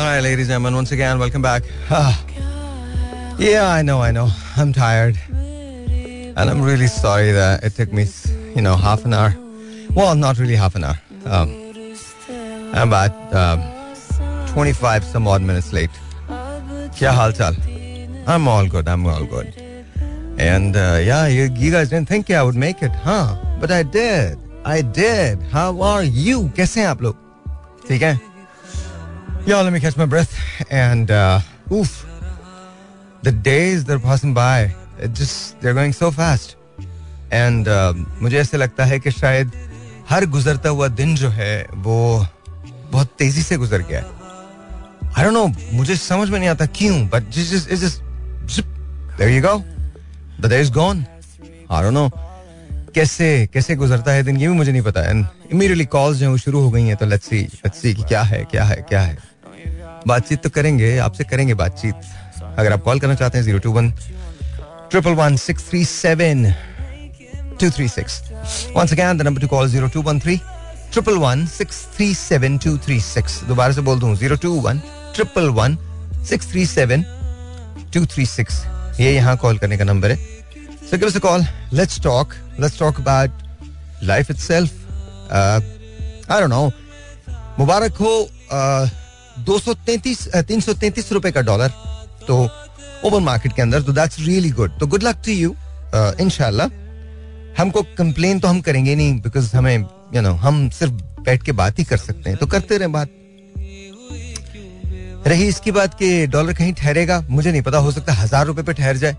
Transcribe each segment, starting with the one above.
Alright, ladies and gentlemen, once again, welcome back. Yeah, I know. I'm tired. And I'm really sorry that it took me, half an hour. Well, not really half an hour. About 25 some odd minutes late. Kya hal chal? I'm all good. And yeah, you guys didn't think I would make it, huh? But I did. How are you? Kaise hain aap log? Theek hai? Yeah, let me catch my breath. And oof, the days that are passing by, they're going so fast. And मुझे ऐसे लगता है कि शायद हर गुजरता हुआ दिन जो है वो बहुत तेजी से गुजर गया है. I don't know, मुझे समझ में नहीं आता क्यों, but it's just there you go, the day is gone. I don't know कैसे गुजरता है दिन, ये भी मुझे नहीं पता. And immediately calls जो हैं वो शुरू हो गई हैं, तो let's see कि क्या है. बातचीत तो करेंगे, आपसे करेंगे बातचीत. अगर आप कॉल करना चाहते हैं 021-111-637-236. Once again, the number to call 021-111-637-236. दोबारा से बोल दूं 021-111-637-236. ये यहाँ कॉल करने का नंबर है. So give us a call. Let's talk about life itself. I don't know. मुबारक हो 333 रुपए का डॉलर तो ओपन मार्केट के अंदर, तो दैट्स रियली गुड. तो गुड लक टू यू. इंशाल्लाह हमको कंप्लेन तो हम करेंगे नहीं, बिकॉज हमें हम सिर्फ बैठ के बात ही कर सकते हैं, तो करते रहे बात. रही इसकी बात कि डॉलर कहीं ठहरेगा, मुझे नहीं पता, हो सकता 1000 रुपए पे ठहर जाए,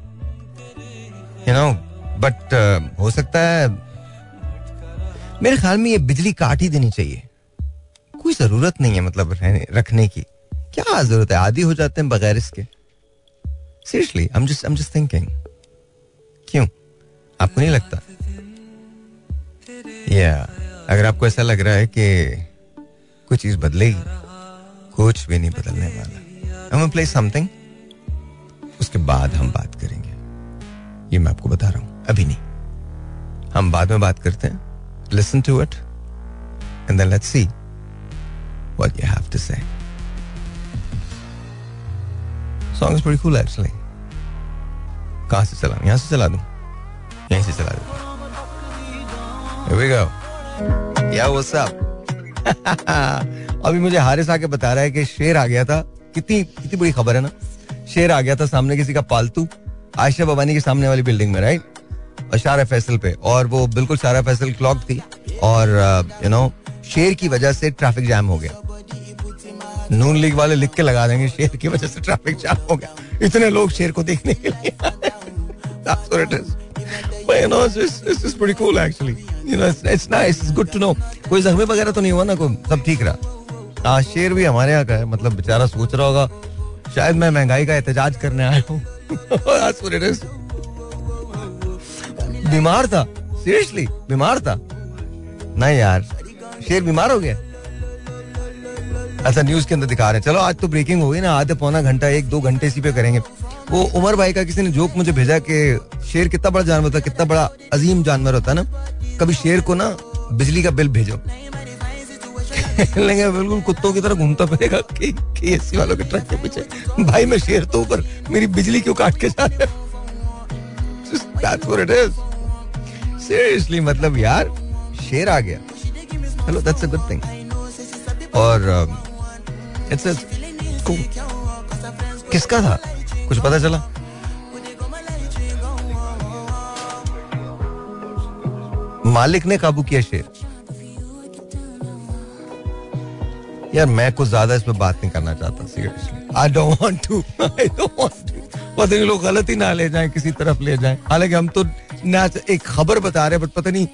बट हो सकता है. मेरे ख्याल में ये बिजली काट ही देनी चाहिए, कोई जरूरत नहीं है रखने की. क्या जरूरत है, आदी हो जाते हैं बगैर इसके. Seriously, I'm just thinking. क्यों आपको नहीं लगता? Yeah, अगर आपको ऐसा लग रहा है कि कोई चीज बदलेगी, कुछ भी नहीं बदलने वाला. I'm gonna play something, उसके बाद हम बात करेंगे. ये मैं आपको बता रहा हूं, अभी नहीं, हम बाद में बात करते हैं. Listen to it and then let's see what you have to say. Song is pretty cool actually. कहां से चलाऊं? यहां से चला दूं? यहीं से चला दूं? Here we go. Yeah, what's up? अभी मुझे हारिस आके बता रहा है कि शेर आ गया था. कितनी बड़ी खबर है ना, शेर आ गया था सामने किसी का पालतू, आयशा भवानी के सामने वाली बिल्डिंग में, राइट, और शाहराह फैसल पे. और वो बिल्कुल शाहराह फैसल क्लॉक थी, और शेर की वजह से ट्रैफिक जाम हो गया. नून लीग वाले लिख के लगा देंगे, शेर की वजह से ट्रैफिक जाम हो गया, इतने लोग शेर को देखने के लिए. It's pretty cool actually. It's nice. It's good to know. कोई जख्मी वगैरह तो नहीं हुआ ना, कोई सब ठीक रहा. शेर भी हमारे यहाँ का है, बेचारा सोच रहा होगा शायद मैं महंगाई का एहतजाज करने आया हूँ. बीमार था, सीरियसली बीमार था. नहीं यार, शेर बीमार हो गया ऐसा न्यूज के अंदर दिखा रहे हैं. चलो आज तो ब्रेकिंग हो गई ना, आधे पौना घंटा, 1-2 घंटे इसी पे करेंगे. वो उमर भाई का किसी ने जोक मुझे भेजा कि शेर कितना बड़ा जानवर होता है, कितना बड़ा अजीम जानवर होता है ना, कभी शेर को ना बिजली का बिल भेजो. बिल्कुल कुत्तों की तरह घूमता फिरेगा केएससी वालों के ट्रक के पीछे. भाई मैं शेर तो ऊपर, मेरी बिजली क्यों काट के जा रहे हो? सीरियसली यार, शेर आ गया. Hello, that's a good thing. और किसका था कुछ पता चला? मालिक ने काबू किया शेर. यार मैं कुछ ज्यादा इसमें बात नहीं करना चाहता, seriously. I don't want to. पता नहीं लोग गलत ही ना ले जाएं, किसी तरफ ले जाएं. हालांकि हम तो ना एक खबर बता रहे हैं, बट पता नहीं,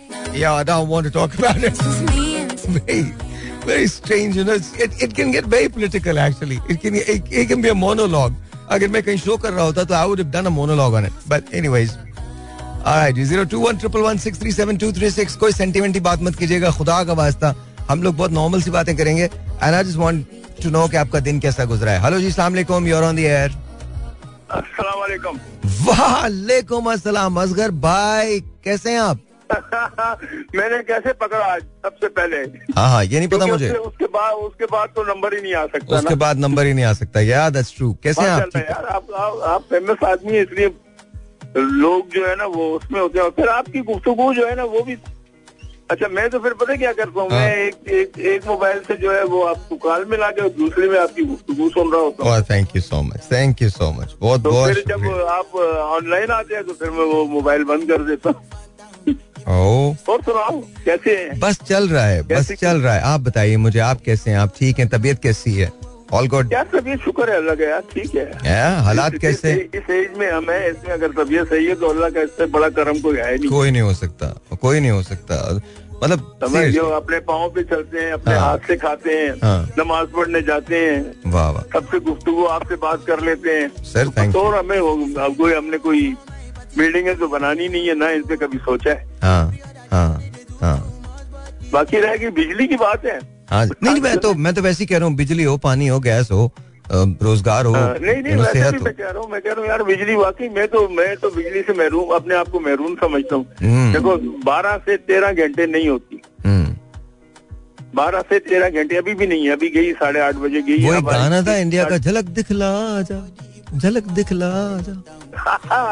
I don't want to talk about it. Very strange, it can get very political actually. It can be a monologue. अगर मैं कहीं शो कर रहा होता तो I would have done a monologue on it. But anyways, alright, 021-111-637-236. कोई sentimental बात मत कीजिएगा, खुदा का वास्ता. हम लोग बहुत normal सी बातें करेंगे. And I just want to know कि आपका दिन कैसा गुजरा है. Hello ji, Assalamualaikum, you're on the air. Assalamualaikum. वालेकुम अस्सलाम असगर भाई, कैसे हैं आप? मैंने कैसे पकड़ा आज सबसे पहले? हाँ हाँ, ये नहीं पता मुझे। उसके बाद तो नंबर ही नहीं आ सकता। उसके बाद नंबर ही नहीं आ सकता। यार दैट्स ट्रू। कैसे आप फेमस आदमी है, इसलिए लोग जो है ना वो उसमें होते हैं। और फिर आपकी गुफ्तगू जो है ना वो भी अच्छा। मैं तो फिर पता क्या करता हूँ, मैं एक मोबाइल से जो है वो आपको कॉल में लाके और दूसरे में आपकी गुफ्तगू सुन रहा होता हूँ। Thank you so much, thank you so much. बहुत बहुत। फिर जब आप ऑनलाइन आते हैं तो फिर मैं वो मोबाइल बंद कर देता हूँ। और सुनाओ कैसे हैं? बस चल रहा है, बस चल रहा है। आप बताइए मुझे, आप कैसे हैं? आप ठीक हैं? तबीयत कैसी है? ऑल गुड यार, तबीयत शुक्र है अल्लाह का यार, ठीक है। हालात कैसे? इस एज में हम हैं, इसमें अगर तबीयत सही है तो अल्लाह का इससे बड़ा करम कोई है नहीं। कोई नहीं हो सकता, कोई नहीं हो सकता। मतलब जो अपने पाँव पे चलते हैं, अपने हाथ से खाते हैं, नमाज पढ़ने जाते हैं, वाह वाह, सबसे गुफ्तगू आपसे बात कर लेते हैं सर। Thank you. और हमें हमने कोई बिल्डिंग है तो बनानी नहीं है ना, इसमें कभी सोचा है। बाकी रहेगी बिजली की बात है। नहीं, मैं तो वैसे ही कह रहा हूँ, बिजली हो, पानी हो, गैस हो, रोजगार हो। नहीं नहीं, वैसे भी मैं कह रहा हूँ यार, बिजली वाकई मैं तो बिजली से महरूम, अपने आप को महरूम समझता हूँ। देखो 12 से 13 घंटे नहीं होती, 12 से 13 घंटे अभी भी नहीं है। अभी गई 8:30 बजे गई। वो गाना था इंडिया का, झलक दिखला जा, झलक दिखला जा,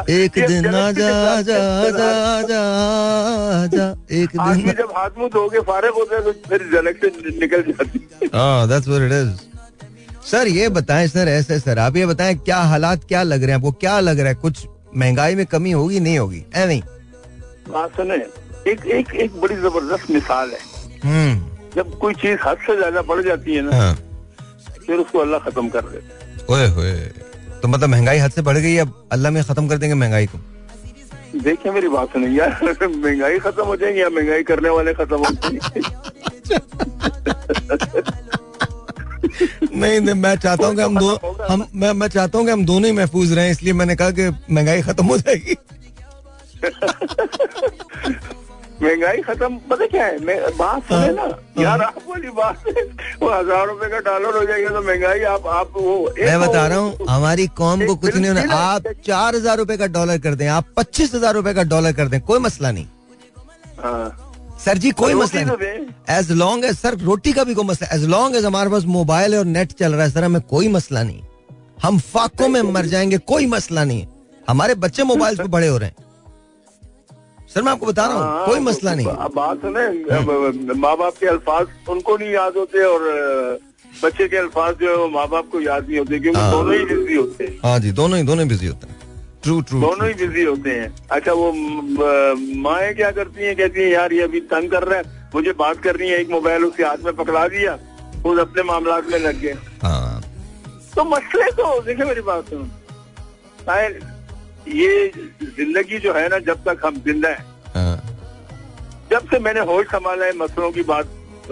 एक दिन आजा आजा आजा आजा, एक दिन। जब हाथ मुंह धो के फारिग होते हैं तो फिर झलक से निकल जाती है। That's what it is. Sir ये बताएं सर, ऐसे सर आप ये बताएं, क्या हालात, क्या लग रहे हैं आपको, क्या लग रहा है? कुछ महंगाई में कमी होगी नहीं होगी? है नहीं, बात सुने। एक बड़ी जबरदस्त मिसाल है। जब कोई चीज हद से ज्यादा बढ़ जाती है ना, फिर उसको अल्लाह खत्म कर देता है। तो मतलब महंगाई हद से बढ़ गई, अब अल्लाह में खत्म कर देंगे महंगाई को? देखिए मेरी बात सुनिए यार, महंगाई खत्म हो जाएगी या महंगाई करने वाले खत्म हो जाएंगे? नहीं, मैं चाहता हूँ कि मैं चाहता हूँ कि हम दोनों ही महफूज रहें, इसलिए मैंने कहा कि महंगाई खत्म हो जाएगी। महंगाई खत्म, पता क्या है, मैं बात सुने ना यार, आप वाली बात है वो 1000 रुपए का डॉलर हो जाएगा तो महंगाई आप वो, मैं बता रहा हूँ हमारी कौम को कुछ नहीं होना। आप 4000 रुपए का डॉलर कर दें, आप 25,000 रुपए का डॉलर कर दें, कोई मसला नहीं। सर जी कोई मसला नहीं, एज लॉन्ग एज, सर रोटी का भी कोई मसला, एज लॉन्ग एज हमारे पास मोबाइल और नेट चल रहा है सर, हमें कोई मसला नहीं। हम फाकों में मर जाएंगे, कोई मसला नहीं। हमारे बच्चे मोबाइल पे बड़े हो रहे हैं सर, मैं आपको बता रहा हूँ, कोई मसला नहीं। बात सुने, माँ बाप के अल्फाज उनको नहीं याद होते और बच्चे के अल्फाज जो है वो माँ बाप को याद नहीं होते, क्योंकि दोनों ही बिजी होते हैं। हाँ जी, दोनों ही बिजी होते हैं। ट्रू ट्रू, दोनों ही बिजी होते हैं। अच्छा वो माएँ क्या करती हैं, कहती हैं यार ये अभी तंग कर रहा है, मुझे बात करनी है, एक मोबाइल उसके हाथ में पकड़ा दिया, खुद अपने मामला में लग गए। तो मसले तो देखे मेरी बात सुनो, ये जिंदगी जो है ना, जब तक हम जिंदा है, जब से मैंने होश संभाला है मसलों की बात,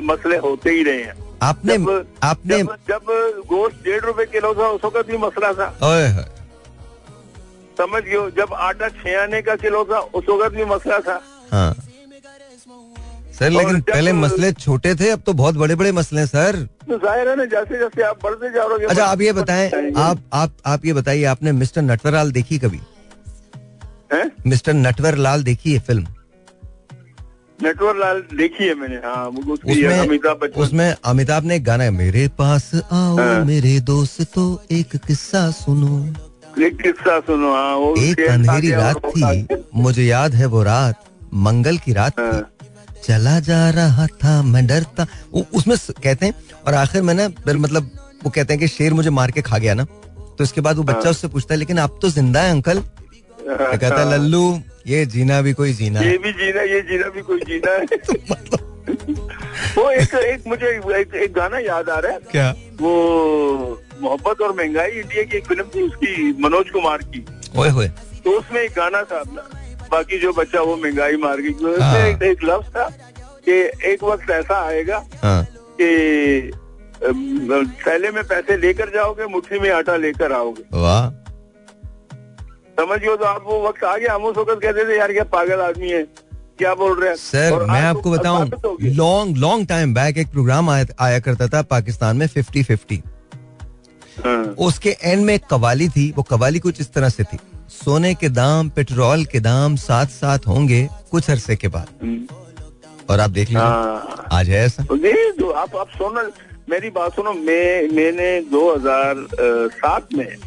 मसले होते ही रहे हैं। आपने जब गोश्त 1.5 रुपए किलो था उस वक्त भी मसला था, समझ गयो। जब आटा 6 आने का किलो था उस वक्त भी मसला था। सर लेकिन पहले मसले छोटे थे, अब तो बहुत बड़े बड़े मसले हैं सर। तो जाहिर है ना, जैसे जैसे आप बढ़ते जा रहे हो। अच्छा आप ये बताएं, आप ये बताइए, आपने मिस्टर नटवरलाल देखी कभी? मिस्टर नटवरलाल देखी है फिल्म? नटवरलाल देखी है मैंने, हाँ। उसमें अमिताभ ने एक गाना है, मेरे पास आओ मेरे दोस्तों एक किस्सा सुनो, एक किस्सा सुनो। एक अंधेरी रात थी, मुझे याद है वो रात, मंगल की रात थी, चला जा रहा था मैं डरता, उसमें कहते हैं। और आखिर में ना फिर मतलब वो कहते हैं कि शेर मुझे मार के खा गया ना, तो इसके बाद वो बच्चा उससे पूछता है लेकिन आप तो जिंदा है अंकल, कहता है लल्लू ये जीना भी कोई जीना, ये भी जीना, ये जीना भी कोई जीना है। वो एक मुझे एक गाना याद आ रहा है, क्या वो मोहब्बत और महंगाई, इंडिया की एक फिल्म थी उसकी, मनोज कुमार की, तो उसमें एक गाना था अपना, बाकी जो बच्चा वो महंगाई मार गई। उसमें एक लफ्ज था कि एक वक्त ऐसा आएगा कि थैले में पैसे लेकर जाओगे, मुट्ठी में आटा लेकर आओगे, समझियो। तो आप वो वक्त आ गया। हम उस वक्त कहते थे यार क्या पागल आदमी है, क्या बोल रहे हैं सर। मैं आपको बताऊं, लॉन्ग लॉन्ग टाइम बैक एक प्रोग्राम आया करता था पाकिस्तान में, 50-50। उसके एंड में एक कवाली थी, वो कवाली कुछ इस तरह से थी, सोने के दाम पेट्रोल के दाम साथ साथ होंगे कुछ अरसे के बाद। और आप देख लीजिए आज है ऐसा। नहीं आप सुनो, मेरी बात सुनो, मैंने 2007 में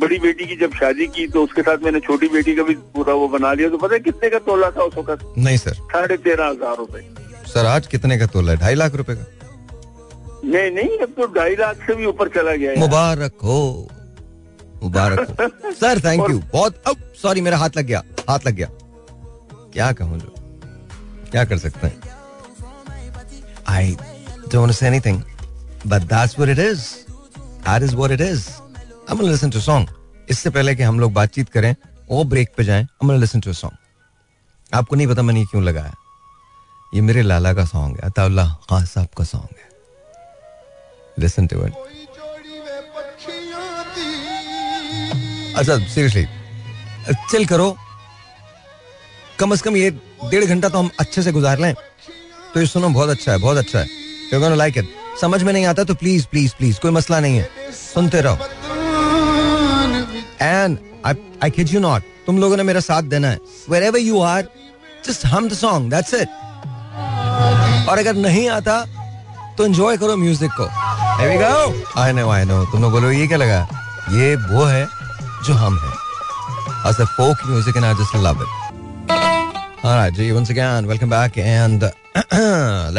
बड़ी बेटी की जब शादी की तो उसके साथ मैंने छोटी बेटी का भी पूरा वो बना लिया। तो पता है कितने का तोला था उस वक्त? नहीं सर, 13,500 रुपए। सर आज कितने का तोला है? 2.5 लाख रुपए का? नहीं, अब तो 2.5 लाख से भी ऊपर चला गया। मुबारक हो, मुबारक हो सर, थैंक यू बहुत। अब सॉरी मेरा हाथ लग गया, क्या कहूँ, जो क्या कर सकते हैं। I don't say anything but that's what it is, that is what it is. I'm gonna listen to a song. इससे पहले कि हम लोग बातचीत करें और ब्रेक पे जाएं, I'm gonna listen to a song. आपको नहीं पता मैंने क्यों लगाया, ये मेरे लाला का सॉन्ग है, अताउल्लाह खान साहब का सॉन्ग है। Listen to it. अच्छा सीरियसली चिल करो, कम से कम ये 1.5 घंटा तो हम अच्छे से गुजार लें। तो ये सुनो, बहुत अच्छा है, बहुत अच्छा है, you're gonna like it. समझ में नहीं आता तो प्लीज प्लीज प्लीज, कोई मसला नहीं है, सुनते रहो। And I kid you not, तुम लोगों ने मेरा साथ देना है, wherever you are, just hum the song, that's it. और अगर नहीं आता तो enjoy करो म्यूजिक को। Here we go. I know. तुम लोग बोलो ये क्या लगा? ये वो है जो हम हैं, as a folk music and I just love it. All right, G, once again, welcome back and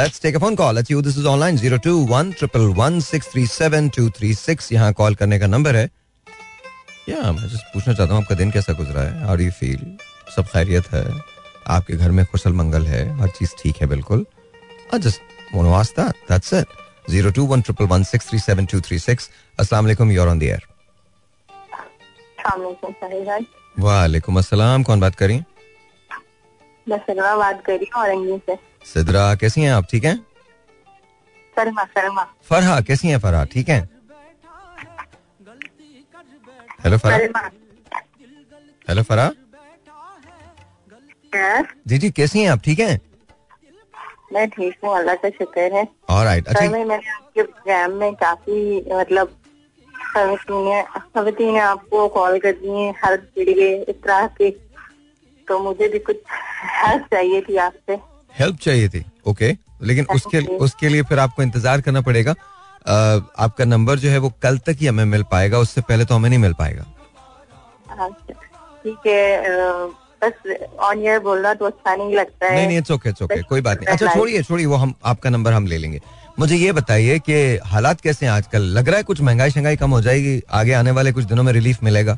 let's take a phone call. Let's you. This is online 02111637236. यहाँ कॉल करने का नंबर है। या मैं जस्ट पूछना चाहता हूँ आपका दिन कैसा गुजरा है, हाउ डू यू फील, सब खैरियत है, आपके घर में कुशल मंगल है, हर चीज़ ठीक है बिल्कुल। I just want to ask that, that's it. 02111637236। अस्सलाम वालेकुम, you are on the air. वालेकुम अस्सलाम, कौन बात कर रही हैं? मैं सिद्रा बात कर रही हूँ औरंगी से। सिद्रा कैसी हैं आप, ठीक हैं? फरहा कैसी हैं? फरहा ठीक है। हेलो फराह, हेलो फराह जी, जी कैसी हैं आप, ठीक हैं? मैं ठीक हूँ, अल्लाह का शुक्र है। ऑलराइट, अच्छा मैंने आपके प्रोग्राम में काफी मतलब समिति ने आपको कॉल कर दी है हर पीढ़ी इस तरह के, तो मुझे भी कुछ हेल्प चाहिए थी आपसे। हेल्प चाहिए थी, ओके, लेकिन उसके लिए फिर आपको इंतजार करना पड़ेगा। आपका नंबर जो है वो कल तक ही हमें मिल पाएगा, उससे पहले तो हमें नहीं मिल पाएगा। ठीक है, बस ऑन एयर बोलना तो अच्छा नहीं लगता है। नहीं, इट्स ओके, इट्स ओके, कोई बात नहीं। अच्छा छोड़िए, वो हम आपका नंबर हम ले लेंगे। मुझे ये बताइए कि हालात कैसे हैं आजकल? लग रहा है कुछ महंगाई शंगाई कम हो जाएगी आगे आने वाले कुछ दिनों में, रिलीफ मिलेगा?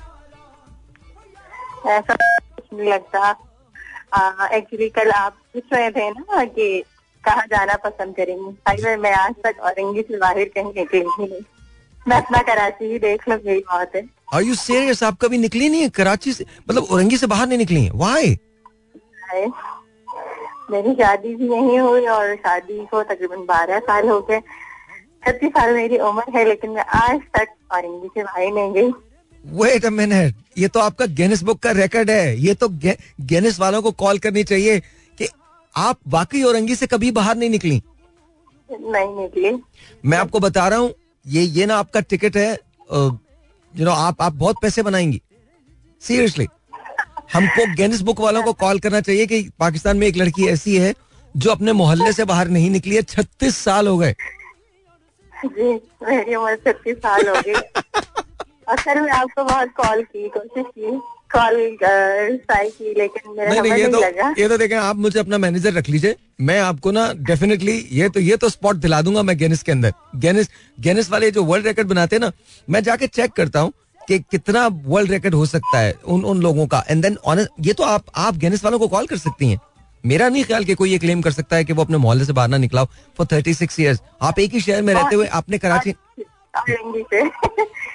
ऐसा कुछ नहीं लगता। एक्चुअली कल आप पूछ रहे थे ना कि कहाँ जाना पसंद करेंगे, मैं आज तक औरंगी से बाहर कहीं निकली ही नहीं, मैं अपना कराची ही देख लूँ, यही बात है। Are you serious? आप कभी निकली नहीं है कराची से, मतलब औरंगी से बाहर नहीं निकली है? Why? मेरी शादी भी नहीं हुई और शादी को तकरीबन 12 साल हो गए, 36 साल मेरी उम्र है, लेकिन मैं आज तक औरंगी से बाहर नहीं गई। Wait a minute, ये तो आपका गिनीज बुक का रिकॉर्ड है, ये तो गिनीज वालों को कॉल करनी चाहिए। आप वाकई औरंगी से कभी बाहर नहीं निकली? नहीं निकली। मैं आपको बता रहा हूँ, ये ना आपका टिकट है, you know, आप बहुत पैसे बनाएंगी। सीरियसली हमको गिनीज बुक वालों को कॉल करना चाहिए कि पाकिस्तान में एक लड़की ऐसी है जो अपने मोहल्ले से बाहर नहीं निकली है, 36 साल हो गए। जी मेरी उम्र 36 साल हो गई। अक्सर मैं आपको बहुत कॉल की, कोशिश की, लेकिन मेरा नहीं लगा। ये तो देखें आप मुझे अपना मैनेजर रख लीजिए, मैं आपको ना डेफिनेटली ये तो स्पॉट दिला दूंगा मैं गिनीज के अंदर। गिनीज वाले जो वर्ल्ड रिकॉर्ड बनाते हैं ना, मैं जाके चेक करता हूँ कि कितना वर्ल्ड रिकॉर्ड हो सकता है उन लोगों का, एंड देन ऑनेस्ट ये तो आप गिनीज वालों को कॉल कर सकती हैं। मेरा नहीं ख्याल कि कोई ये क्लेम कर सकता है कि वो अपने मोहल्ले से बाहर ना निकला हो फॉर 36 ईयर्स। आप एक ही शहर में रहते हुए आपने कराची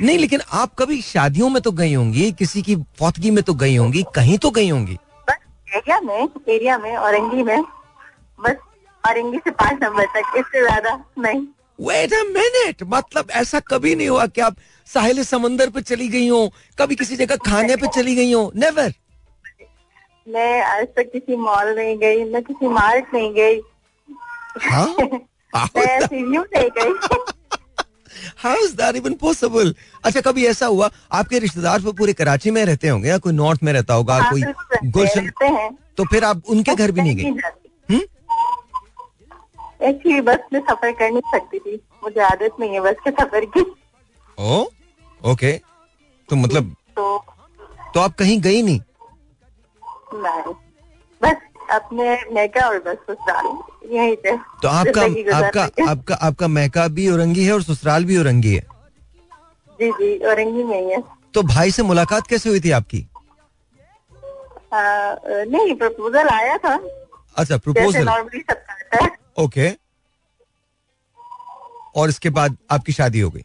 नहीं, लेकिन आप कभी शादियों में तो गई होंगी, किसी की फौतगी में तो गई होंगी, कहीं तो गई होंगी। बस एरिया में औरंगी में, बस औरंगी से 5 नंबर तक, इससे ज्यादा नहीं। वेट अ मिनट, मतलब ऐसा कभी नहीं हुआ कि आप साहिल समंदर पे चली गई हो, कभी किसी जगह खाने पे चली गई हो? नेवर। मैं आज तक किसी मॉल नहीं गई, मैं किसी मार्ट नहीं गई, हाँ? मैं सीढ़ियों नहीं गई। How is that even possible? अच्छा, कभी ऐसा हुआ आपके रिश्तेदार वो पूरे कराची में रहते होंगे या कोई नॉर्थ में रहता होगा, कोई गुलशन, तो फिर आप उनके घर भी नहीं गए? एक्चुअली बस में सफर कर नहीं सकती थी, मुझे आदत नहीं है बस के सफर की। ओ ओके, तो मतलब तो आप कहीं गई नहीं? नहीं, बस अपने मेका और बस ससुराल यहीं पे। तो आपका मेका भी औरंगी है और ससुराल भी औरंगी है? जी जी, औरंगी में ही है। तो भाई से मुलाकात कैसे हुई थी आपकी? नहीं, प्रपोजल आया था। अच्छा, प्रपोजल। ओके, और इसके बाद आपकी शादी हो गई?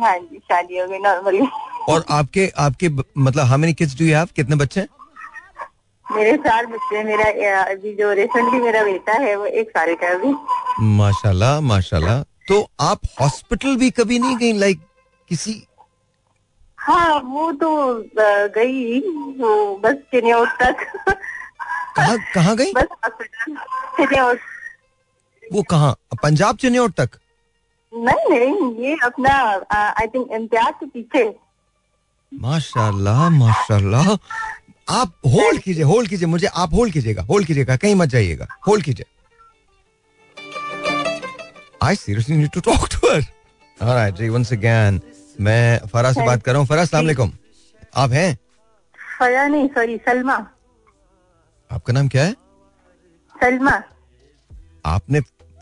हाँ जी, शादी हो गई नॉर्मली। और आपके मतलब how many kids do you have, कितने बच्चे हैं? मेरे 4 बच्चे हैं। मेरा अभी जो रिसेंटली मेरा बेटा है वो 1 साल का है अभी। माशाल्लाह माशाल्लाह। तो आप हॉस्पिटल भी कभी नहीं गई लाइक किसी? हाँ, वो तो गई, वो बस चिन्हौट तक। कहाँ गई? बस हॉस्पिटल चिन्हौट। वो कहाँ, पंजाब चिन्हौट तक? नहीं, ये अपना आई थिंक इम्तियाज के पीछे। माशाल्लाह माशाल्लाह। आप होल्ड कीजिए, मुझे आप होल्ड कीजिएगा, कहीं मत जाइएगा, होल्ड कीजिए। I seriously need to talk to her. All right, ji, once again, मैं फरा से बात कर रहा हूँ। फरा, अस्सलाम वालेकुम। आप हैं? फरा नहीं, सॉरी, सलमा। आपका नाम क्या है? सलमा। आपने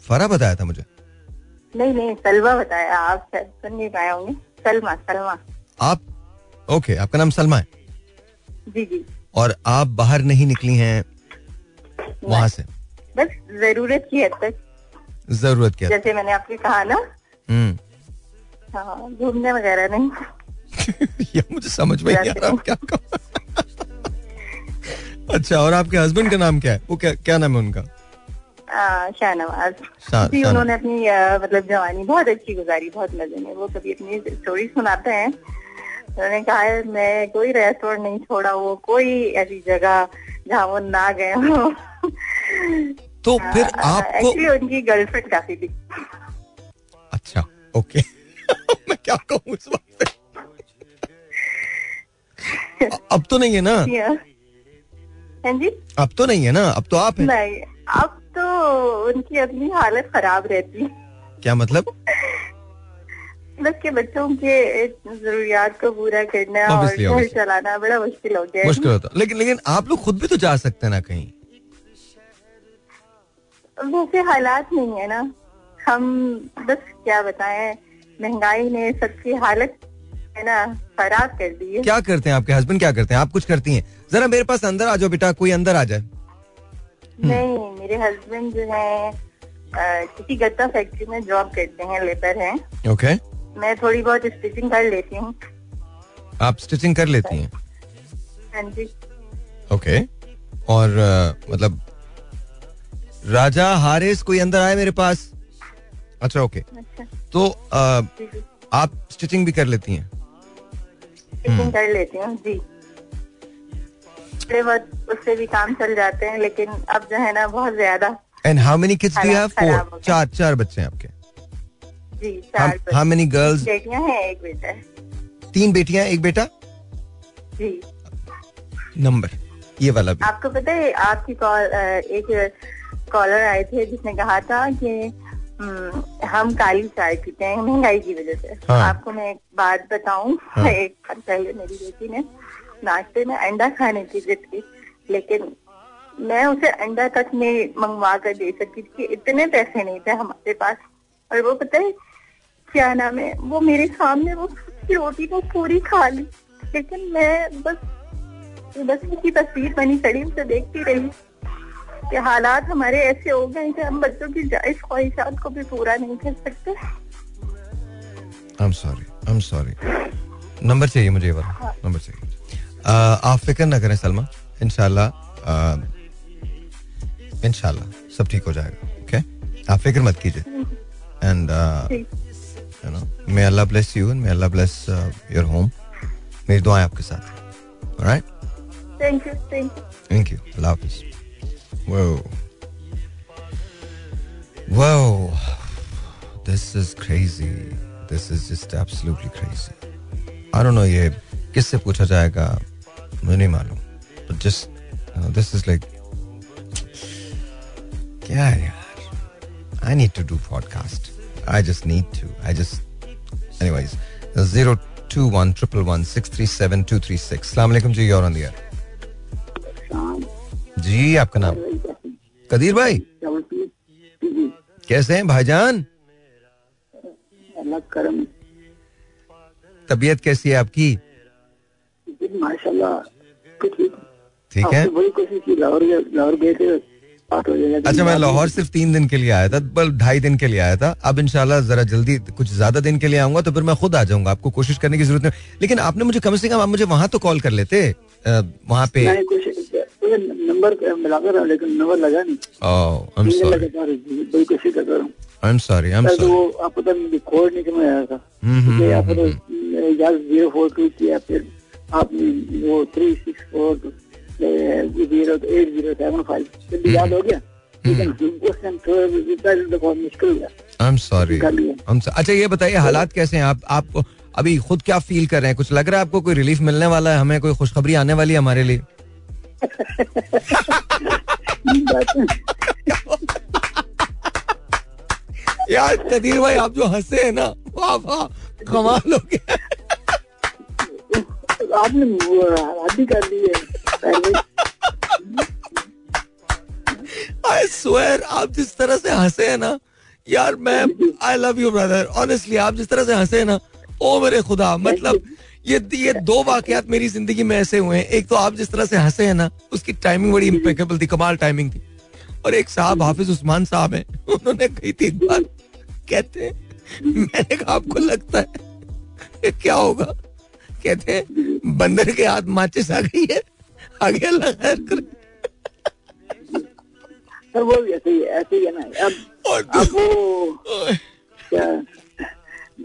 फरा बताया था मुझे। नहीं, सलमा बताया, आप सुन नहीं पाए होंगे। सलमा। आप ओके, आपका नाम सलमा है? जी जी। और आप बाहर नहीं निकली हैं वहाँ से? बस जरूरत की हद तक। जरूरत क्या? जैसे मैंने आपको कहा ना, हाँ, घूमने वगैरह नहीं। ये मुझे समझ में नहीं आ रहा क्या कहा। अच्छा, और आपके हस्बैंड का नाम क्या है? वो क्या नाम है उनका? शाहनवाज। जी, उन्होंने अपनी मतलब जवानी बहुत अच्छी गुजारी, बहुत मजे में। वो कभी अपनी स्टोरी सुनाते हैं। उन्होंने कहा है, मैं कोई रेस्टोरेंट नहीं छोड़ा, वो कोई ऐसी जगह जहाँ वो ना गए हो। तो फिर आपको एक्चुअली उनकी गर्लफ्रेंड काफी थी। अच्छा, ओके। मैं क्या कहूँ इस बात पे। अब तो नहीं है ना? जी, अब तो नहीं है ना? अब तो आप हैं। नहीं, अब तो उनकी अपनी हालत खराब रहती है। क्या मतलब? मतलब के बच्चों के जरूरियात को पूरा करना और घर चलाना बड़ा मुश्किल हो गया है। मुश्किल होता है, लेकिन आप लोग खुद भी तो जा सकते हैं ना कहीं? वैसे हालात नहीं है ना, हम बस क्या बताएं, महंगाई ने सबकी हालत है ना खराब कर दी है। क्या करते हैं आपके हस्बैंड, क्या करते हैं आप? कुछ करती हैं? जरा मेरे पास अंदर आ जाओ बेटा, कोई अंदर आ जाए। नहीं, मेरे हस्बैंड जो है किसी गत्ता फैक्ट्री में जॉब करते हैं, लेबर हैं। ओके। मैं थोड़ी बहुत स्टिचिंग कर लेती हूँ। आप स्टिचिंग कर लेती हैं? हाँ जी। ओके, और मतलब राजा, हारिस, कोई अंदर आए मेरे पास? अच्छा, ओके। तो आप स्टिचिंग भी कर लेती हैं? स्टिचिंग कर लेती हूँ जी, उससे भी काम चल जाते हैं, लेकिन अब जो है ना बहुत ज्यादा। And how many kids do you have? 4? चार बच्चे हैं आपके? जी, 4। How many girls? बेटियां हैं, एक बेटा है। 3 बेटियां, एक बेटा? जी। नंबर ये वाला भी आपको पता है? आपकी एक कॉलर आए थे जिसने कहा था कि हम काली चाय पीते हैं महंगाई की वजह से। हाँ। आपको मैं एक बात बताऊं। हाँ। एक बार पहले मेरी बेटी ने नाश्ते में अंडा खाने की जिद की, लेकिन मैं उसे अंडा तक नहीं मंगवा कर दे सकती थी, इतने पैसे नहीं थे हमारे पास। और वो पता है क्या नाम है, वो मेरे सामने वो रोटी को पूरी खा ली, लेकिन मैं बस उसकी तस्वीर बनी चढ़ी, उसे देखती रही। कि हालात हमारे ऐसे हो गए कि हम बच्चों की जायज ख्वाहिशात को भी पूरा नहीं कर सकते। I'm sorry. नंबर चाहिए मुझे, ये वाला। हाँ। नंबर चाहिए। आप फिक्र ना करें सलमा, इंशाल्लाह सब ठीक हो जाएगा। ओके, आप फिक्र मत कीजिए। And you know, may Allah bless you and may Allah bless your home. मेरी दुआएं आपके साथ। Alright, thank you. अल्लाह हाफिज़। Wow, this is crazy. This is just absolutely crazy. I don't know ये किससे पूछा जाएगा, मुझे नहीं मालूम, but just this is like क्या है यार. I need to do podcast. I just need to. I just anyways 02111163723 6. अस्सलाम जी, और जी आपका नाम? कदीर भाई, कैसे हैं भाईजान? तबीयत कैसी है आपकी? माशाल्लाह ठीक है. लाहौर गए थे. अच्छा, मैं लाहौर सिर्फ 3 दिन के लिए आया था, बल्कि 2.5 दिन के लिए आया था. अब इंशाल्लाह जरा जल्दी कुछ ज्यादा दिन के लिए आऊंगा तो फिर मैं खुद आ जाऊंगा, आपको कोशिश करने की जरूरत नहीं. लेकिन आपने मुझे कम से कम आप मुझे वहाँ तो कॉल कर लेते. वहाँ पे नंबर मिला कर, लेकिन नंबर लगा नहीं. Oh, I am sorry. बड़ी कोशिश कर रहा हूँ. I am sorry, I am sorry. वो आपको तो रिकॉर्ड नहीं करना आया था. आप तो यार 042 किया, फिर आपने वो 364 अच्छा ये बताइए हालात कैसे हैं? आप अभी खुद क्या फील कर रहे हैं? कुछ लग रहा है आपको कोई रिलीफ मिलने वाला है? हमें कोई खुशखबरी आने वाली है हमारे लिए? यार कदीर भाई आप जो हंसे हैं ना, वाह वाह, कमाल हो गया. आपने शादी कर दी है. I swear, आप जिस तरह से हंसे हैं ना यार, मैं I love you brother. Honestly, आप जिस तरह से हंसे हैं ना, ओ मेरे खुदा, मतलब ये 2 वाकयात मेरी जिंदगी में ऐसे हुए हैं. एक तो आप जिस तरह से हंसे हैं ना, उसकी टाइमिंग बड़ी इम्पेकेबल थी, कमाल टाइमिंग थी. और एक साहब हाफिज उस्मान साहब हैं, उन्होंने कही थी एक बार, कहते हैं, मैंने कहा आपको लगता है क्या होगा? कहते हैं बंदर के हाथ माचिस आ गई है, आगे अल्लाह खैर करे. सर वो ऐसे ही है ना. अब वो क्या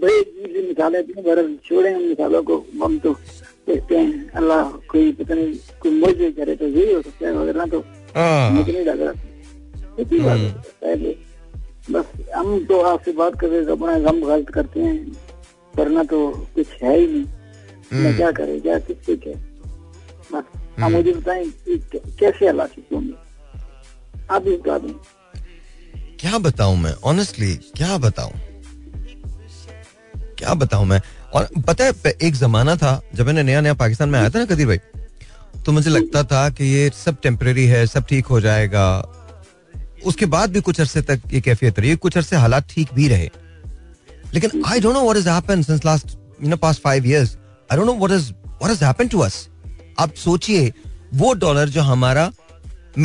बड़े चीज निकाले अपने, छोड़े हम निकालों को. हम तो देखते हैं अल्लाह कोई पता नहीं कोई मौज करे तो यही हो सकता है, वगैरह तो मुझे नहीं लग रहा. बस हम तो आपसे बात करके अपना गम गलत करते हैं, वरना तो कुछ है ही नहीं. मैं क्या करे, क्या किससे क्या. बस आप मुझे बताएं कैसे हालात होंगे, आप भी बता दें. क्या बताऊं मैं, ऑनेस्टली क्या बताऊं मैं. और पता है एक जमाना था जब मैंने नया पाकिस्तान में आया था ना कदीर भाई, तो मुझे लगता था कि ये सब टेम्परेरी है, सब ठीक हो जाएगा. उसके बाद भी कुछ अरसे तक ये कैफियत रही, कुछ अरसे हालात ठीक भी रहे. लेकिन I don't know what has happened since last past 5 years. I don't know what has happened to us. आप सोचिए, वो डॉलर जो हमारा,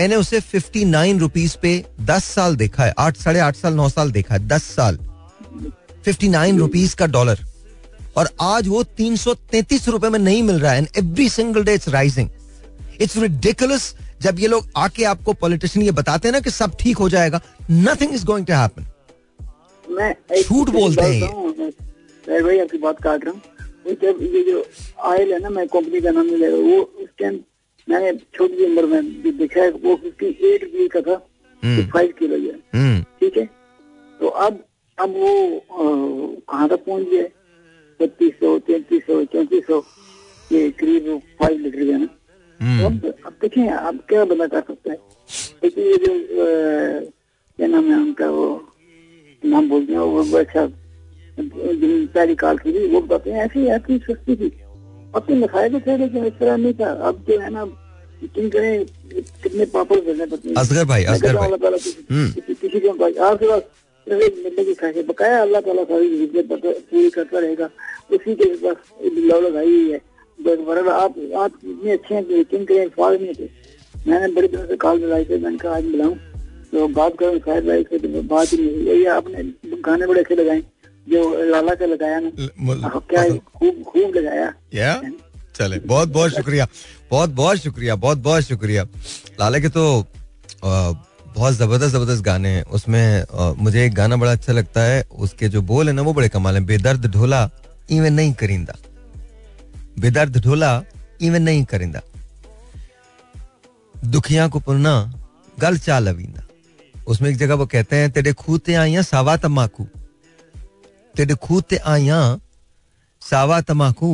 मैंने उसे 59 रुपीस पे 10 साल देखा है, 8 साढ़े 8 साल 9 साल देखा है, 10 साल 59 रुपीस का डॉलर, और आज वो 333 रुपए में नहीं मिल रहा है. And every single day it's rising. It's ridiculous. जब ये लोग आके आपको पॉलिटिशियन ये बताते हैं ना कि सब ठीक हो जाएगा, nothing is going to happen. झूठ बोलते हैं. भाई आपकी बात काट रहा हूँ. जब ये जो ऑयल है ना, मैं कंपनी का नाम नहीं ले रहा, वो उस टाइम मैंने छोटी उम्र में देखा है, वो 58 रुपये का था, 5 किलो है, ठीक है. तो अब वो कहाँ तक पहुँच गया है, 3200 3300 3400 के करीब 5 लीटर का ना. अब देखें अब क्या बना कर सकता है. लेकिन ये जो क्या नाम है उनका, वो नाम बोलते हैं, वो अच्छा पहली काल थी, वो बताते हैं ऐसी ऐसी सस्ती थी. अपने लिखाए तो थे लेकिन इस तरह नहीं था. अब जो है ना, यकीन करें कितने पापड़ भेजने पड़ते हैं. किसी के आपके पास मिलने की ख्वाहिश बकाया, अल्लाह ताला सारी पूरी करता रहेगा. उसी के पास लौ लगाई हुई है. आप इतने अच्छे हैं, यकीन करें अल्फाज नहीं थे. मैंने बड़ी तरह से काल मिलाई थे. मैंने कहा आज मिलाऊँ तो बात करूँ शायद भाई से, तो बात ही नहीं हुई. आपने गाने बड़े अच्छे लगाए, जो लाला का लगाया ना, क्या खूब लगाया. चले, बहुत बहुत शुक्रिया, बहुत बहुत शुक्रिया, बहुत बहुत शुक्रिया. लाला के तो बहुत जबरदस्त गाने हैं. उसमें मुझे एक गाना बड़ा अच्छा लगता है, उसके जो बोल है ना वो बड़े कमाल है. बेदर्द ढोला इवें नहीं करिंदा, बेदर्द ढोला इवें नहीं करिंदा, दुखिया को पुरना गल चा लवींदा. उसमें एक जगह वो कहते हैं तेरे खूते आइया सावा तम्बाकू, तेरे खूह ते आया सावा तमाकू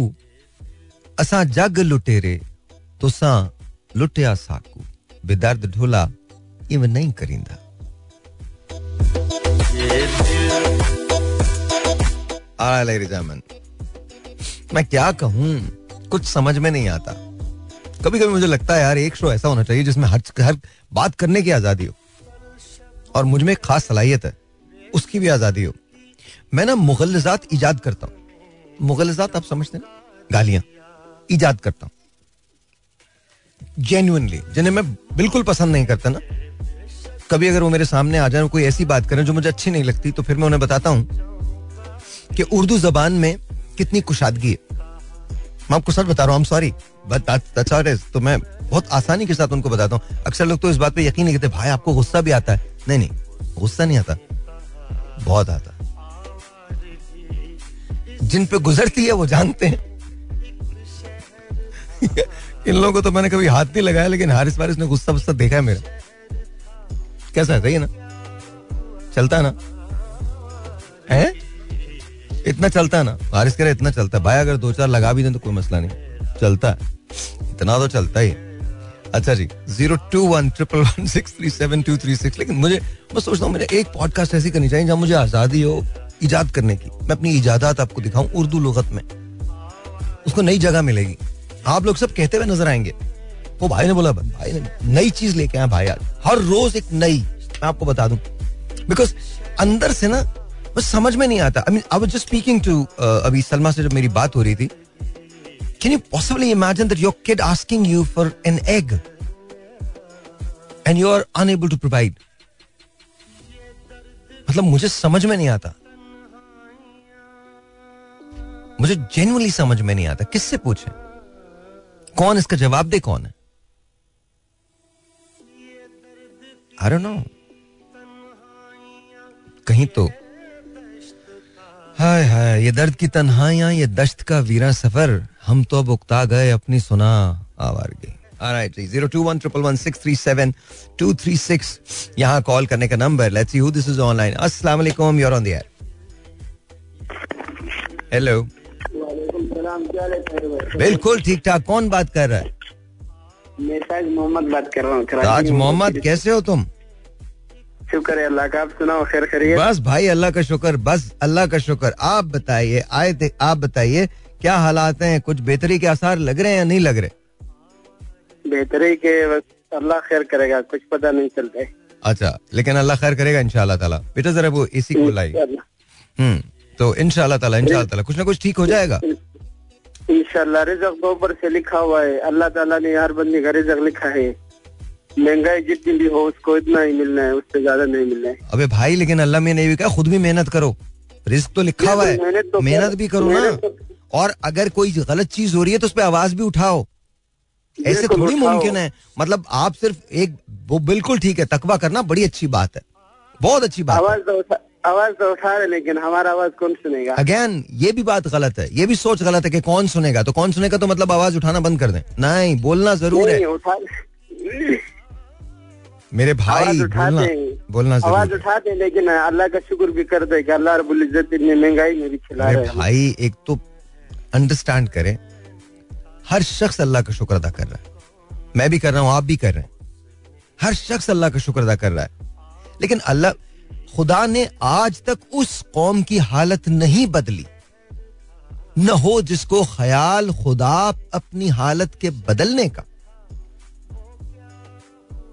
असा जग लुटेरे तुसा लुटिया साकू बेदर्द ढोला इव नहीं करिंदा. मैं क्या कहूं, कुछ समझ में नहीं आता. कभी कभी मुझे लगता है यार एक शो ऐसा होना चाहिए जिसमें हर बात करने की आजादी हो और मुझ में एक खास सलाहियत है उसकी भी आजादी हो. मैं ना मुगलजात ईजाद करता हूं. मुगलजात आप समझते ना, गालियां ईजाद करता हूं जेन्युइनली, जिन्हें मैं बिल्कुल पसंद नहीं करता ना. कभी अगर वो मेरे सामने आ जाए, कोई ऐसी बात करें जो मुझे अच्छी नहीं लगती, तो फिर मैं उन्हें बताता हूं कि उर्दू जबान में कितनी कुशादगी है. मैं आपको सच बता रहा हूं, I am sorry but that's how it is. तो मैं बहुत आसानी के साथ उनको बताता हूं. अक्सर लोग तो इस बात पे यकीन नहीं करते, भाई आपको गुस्सा भी आता है. नहीं नहीं, गुस्सा नहीं आता, बहुत आता. जिन पे गुजरती है वो जानते हैं. इन लोगों को तो मैंने कभी हाथ नहीं लगाया, लेकिन हारिस वारिस ने गुस्सा गुस्सा देखा है मेरा. कैसा है, सही है ना, चलता है ना, है इतना चलता है ना. हारिस कह रहे इतना चलता है भाई, अगर दो चार लगा भी दें तो कोई मसला नहीं, चलता है इतना तो चलता ही. अच्छा जी, 02111637236. लेकिन मुझे बस सोचता हूँ मुझे एक पॉडकास्ट ऐसी करनी चाहिए जहाँ मुझे आजादी हो इजाद करने की. मैं अपनी इजादात आपको दिखाऊं उर्दू लुगत में, उसको नई जगह मिलेगी. आप लोग सब कहते हुए नजर आएंगे. वो भाई ने बोला, भाई ने नई चीज लेके आया भाई, आज हर रोज एक नई. मैं आपको बता दूं, बिकॉज अंदर से ना बस समझ में नहीं आता. I mean, I was just speaking to अभी सलमा से जब मेरी बात हो रही थी. Can you possibly imagine that your kid asking you for an egg and you are unable to provide. मतलब मुझे समझ में नहीं आता, मुझे जेन्युइनली समझ में नहीं आता. किससे पूछे, कौन इसका जवाब दे, कौन है, आई डोंट नो. कहीं तो हाय हाय, ये दर्द की तन्हाइयां, ये दश्त का वीरा सफर, हम तो अब उकता गए अपनी सुना आवारगी. ऑलराइट, 02111637236 यहाँ कॉल करने का number. Let's see who this is online. अस्सलाम वालेकुम, you are on the air. Hello, बिल्कुल ठीक ठाक. कौन बात कर रहा है? मैं ताज मोहम्मद बात कर रहा हूँ. ताज मोहम्मद, कैसे हो तुम? शुक्र है अल्लाह का, आप सुनाओ, खैर खैरियत? बस भाई अल्लाह का शुक्र, बस अल्लाह का शुक्र. आप बताइए, आए थे, आप बताइए क्या हालात हैं, कुछ बेहतरी के आसार लग रहे हैं या नहीं लग रहे? बेहतरी के बस अल्लाह खैर करेगा, कुछ पता नहीं चलता है. अच्छा, लेकिन अल्लाह खैर करेगा इंशाल्लाह ताला. बेटा जरा वो एसी को लाइए, तो इंशाल्लाह ताला, इंशाल्लाह ताला कुछ ना कुछ ठीक हो जाएगा इंशाल्लाह. रिज़्क़ के ऊपर से लिखा हुआ है, अल्लाह ताला ने हर बंदे का रिज़्क़ लिखा है. महंगाई जितनी भी हो उसको इतना ही मिलना है, उससे ज्यादा नहीं मिलना है. अबे भाई, लेकिन अल्लाह में नहीं भी कहा खुद भी मेहनत करो, रिज़्क़ तो लिखा हुआ है, मेहनत भी करो ना. और अगर कोई गलत चीज हो रही है तो उस पर आवाज भी उठाओ, ऐसे थोड़ी मुमकिन है. मतलब आप सिर्फ एक वो, बिल्कुल ठीक है, तकवा करना बड़ी अच्छी बात है, बहुत अच्छी बात है. आवाज तो उठा रहे, लेकिन हमारा आवाज कौन सुनेगा? अगेन ये भी बात गलत है, ये भी सोच गलत है कि कौन सुनेगा. तो कौन सुनेगा तो मतलब आवाज उठाना बंद कर दें? नहीं, बोलना जरूर है मेरे भाई, बोलना जरूर. आवाज उठा दें, लेकिन अल्लाह का शुक्र भी कर दे कि अल्लाह रब्बुल इज्जत इतनी महंगाई में भी खिला रहा है. भाई एक तो अंडरस्टैंड करें, हर शख्स अल्लाह का शुक्र अदा कर रहा है, मैं भी कर रहा हूँ, आप भी कर रहे हैं, हर शख्स अल्लाह का शुक्र अदा कर रहा है. लेकिन अल्लाह खुदा ने आज तक उस कौम की हालत नहीं बदली, न हो जिसको ख्याल खुदा अपनी हालत के बदलने का.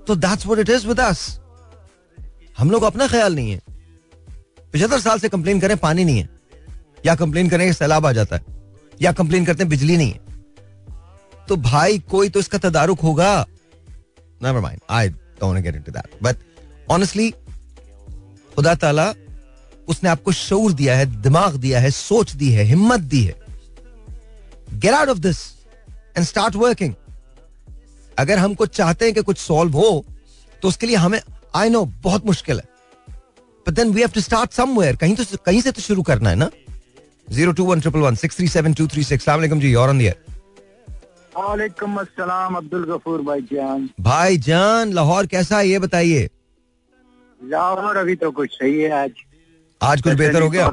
तो that's what it is with us. हम लोग अपना ख्याल नहीं है. 75 साल से कंप्लेन करें पानी नहीं है, या कंप्लेन करें कि सैलाब आ जाता है, या कंप्लेन करते हैं बिजली नहीं है. तो भाई कोई तो इसका तदारुक होगा. Never mind, I don't want to get into that, but honestly खुदा ताला उसने आपको शऊर दिया है, दिमाग दिया है, सोच दी है, हिम्मत दी है. Get out of this and start working. अगर हम कुछ चाहते हैं कि कुछ सॉल्व हो तो उसके लिए हमें, आई नो बहुत मुश्किल है, but then we have to start somewhere. कहीं से तो शुरू करना है ना. 02111637236. अस्सलाम वालेकुम जी, और ऑन द एयर. वालेकुम अस्सलाम अब्दुल गफूर भाई जान. भाई जान लाहौर कैसा है ये बताइए? लाहौर अभी तो कुछ सही है आज. आज कुछ बेहतर हो गया?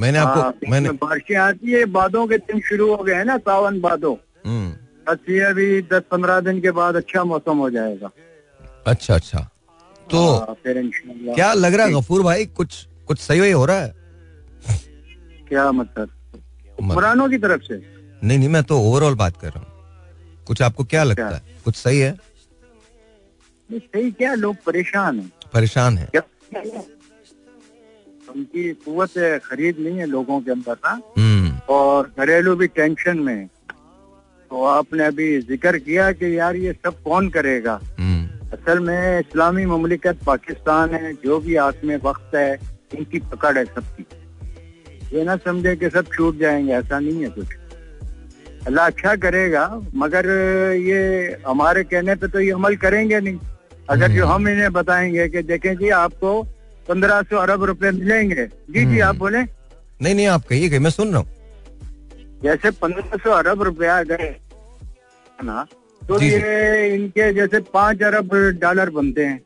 मैंने आपको बारिशें आती है, बादों के दिन शुरू हो गए है ना, सावन बादों, अभी 10-15 दिन के बाद अच्छा मौसम हो जाएगा। अच्छा अच्छा, तो फिर इंशाल्लाह। क्या लग रहा है गफूर भाई, कुछ कुछ सही वही हो रहा है क्या? मतलब पुरानों की तरफ से? नहीं नहीं, मैं तो ओवरऑल बात कर रहा हूँ। कुछ आपको क्या लगता है, कुछ सही है? सही क्या, लोग परेशान हैं। परेशान है, उनकी कुव्वत खरीद नहीं है लोगों के अंदर ना, और घरेलू भी टेंशन में। तो आपने अभी जिक्र किया कि यार ये सब कौन करेगा। असल में इस्लामी ममलिकत पाकिस्तान है, जो भी आत्मे वक्त है इनकी पकड़ है सबकी। ये ना समझे कि सब छूट जाएंगे, ऐसा नहीं है कुछ। अल्लाह अच्छा करेगा, मगर ये हमारे कहने पे तो ये अमल करेंगे नहीं। अगर जो हम इन्हें बताएंगे कि देखें जी आपको 1500 अरब रुपए मिलेंगे, जी जी आप बोले। नहीं नहीं, आप कहिए, मैं सुन रहा हूँ। जैसे 1500 अरब रुपया गए ना, तो ये इनके जैसे 5 अरब डॉलर बनते हैं।